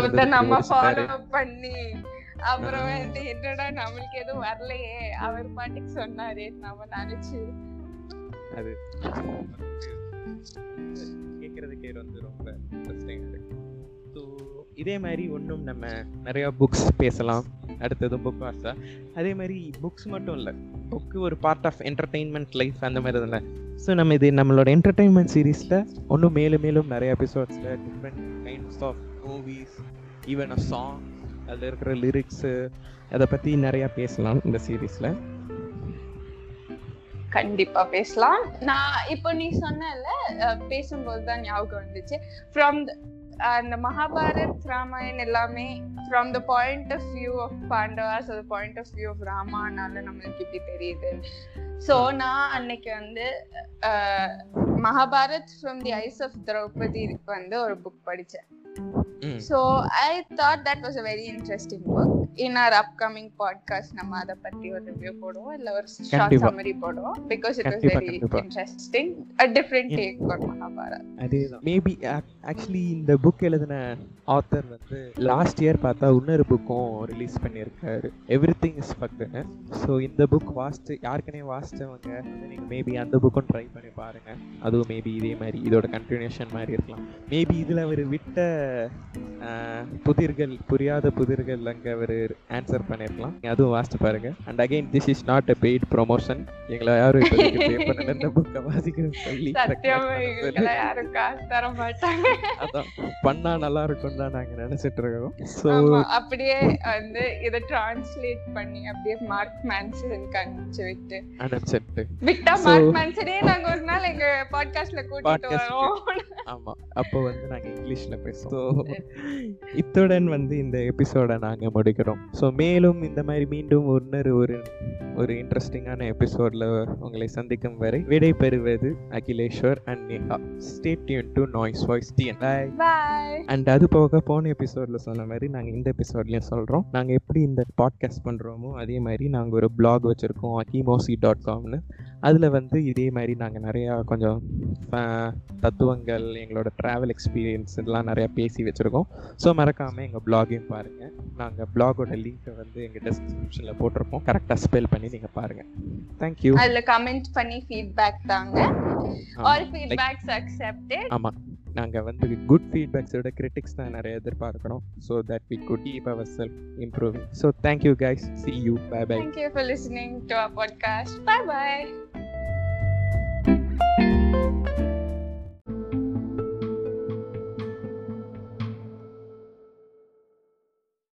அப்புறம் என்னடா நம்மளுக்கு எதுவும் வரலையே அவர் பாட்டுக்கு சொன்னாரே நம்ம நினைச்சு அது கேட்கறதுக்கே வந்து ரொம்ப இன்ட்ரெஸ்டிங்காக இருக்கு. ஸோ இதே மாதிரி ஒன்றும் நம்ம நிறையா புக்ஸ் பேசலாம். அடுத்தது புக் வாசா. அதே மாதிரி புக்ஸ் மட்டும் இல்லை, புக்கு ஒரு பார்ட் ஆஃப் என்டர்டெயின்மெண்ட் லைஃப் அந்த மாதிரி இல்லை. ஸோ நம்ம இது நம்மளோட என்டர்டெயின்மெண்ட் சீரீஸில் ஒன்றும் மேலும் மேலும் நிறைய எபிசோட்ஸில் different kinds of movies, even a song, அதில் இருக்கிற லிரிக்ஸு, அதை பற்றி நிறையா பேசலாம் இந்த சீரீஸில். கண்டிப்பா பேசலாம். நான் இப்போ நீ சொன்னல பேசும்போதுதான் ஞாபகம் வந்துச்சு, ஃப்ரம் அந்த மகாபாரத் ராமாயணம் எல்லாமே from the point of view of Pandavas, அது பாயிண்ட் ஆஃப் வியூ ஆஃப் ராமானால நம்மளுக்கு இப்படி தெரியுது. ஸோ நான் அன்னைக்கு வந்து Mahabharat from the eyes of Draupadi வந்து ஒரு புக் படித்தேன். So I thought that was a very interesting book. In our upcoming podcast nama adha patti or review poduvom illa or short summary poduvom because it was very interesting, a different take on Mahabharata. Adha maybe actually indha book eludana author vandu last year paatha unnaru book release pannirukkaru, Everything is Fucked. So indha book vastu yaarkane vastavanga neenga maybe andha book on try panni paarenga, adhu maybe idhe mari idoda continuation mari irukkalam. Maybe idhula avaru vitta புதிர்கள் புரியாத புதிர்கள் அங்கே அவர் answer பண்ணிருக்கலாம், அதுவும் வாசிச்சு பாருங்க. And again this is not a paid promotion. எங்களை யாரும் அதான் பண்ணா நல்லா இருக்கும் தான் நாங்க நினைச்சிட்டு இருக்கோம். அப்படியே வந்து இதை டிரான்ஸ்லேட் பண்ணி அப்படியே மார்க் மேன்சனுக்கு அனுப்பிச்சு விட்டு அனுப்பிச்சிட்டு விட்டா மார்க் மேன்சனே நாங்க ஒரு நாள் எங்க பாட்காஸ்ட்ல கூட்டிட்டு வரோம். ஆமா, அப்போ வந்து நாங்க இங்கிலீஷ்ல பேசுவோம். இத்துடன் வந்து இந்த எபிசோட நாங்க முடிக்கிறோம். ஸோ மேலும் இந்த மாதிரி மீண்டும் ஒன்னொரு ஒரு ஒரு இன்ட்ரெஸ்டிங்கான எபிசோட்ல உங்களை சந்திக்கும் வரை விடை பெறுவது Akhileshwar and Neha. Stay tune to noise voice TN. Bye. And அது போக போன எபிசோட்ல சொன்ன மாதிரி நாங்க இந்த எபிசோட்லயும் சொல்றோம், நாங்க எப்படி இந்த பாட்காஸ்ட் பண்றோமோ அதே மாதிரி நாங்க ஒரு பிளாக் வச்சிருக்கோம் akimosi dot comனு. அதில் வந்து இதே மாதிரி நாங்கள் நிறையா கொஞ்சம் தத்துவங்கள், எங்களோட ட்ராவல் எக்ஸ்பீரியன்ஸ் இதெல்லாம் நிறையா பேசி வச்சுருக்கோம். ஸோ மறக்காமல் எங்கள் பிளாகையும் பாருங்கள். நாங்கள் பிளாகோட லிங்க்கை வந்து எங்கள் டிஸ்கிரிப்ஷனில் போட்டிருப்போம், கரெக்டாக ஸ்பெல் பண்ணி நீங்கள் பாருங்கள். தேங்க்யூ. அதில் கமெண்ட் பண்ணி ஃபீட்பேக் தாங்க. All feedbacks accepted. ஆமாம், நாங்கள் வந்து குட் ஃபீட்பேக்ஸோட கிரிட்டிக்ஸ் தான் நிறைய எதிர்பார்க்குறோம். So that we good keep அவர்செல்ஃப் improving. So thank you guys. See you. Bye bye. Thank you for listening to our podcast. Bye bye.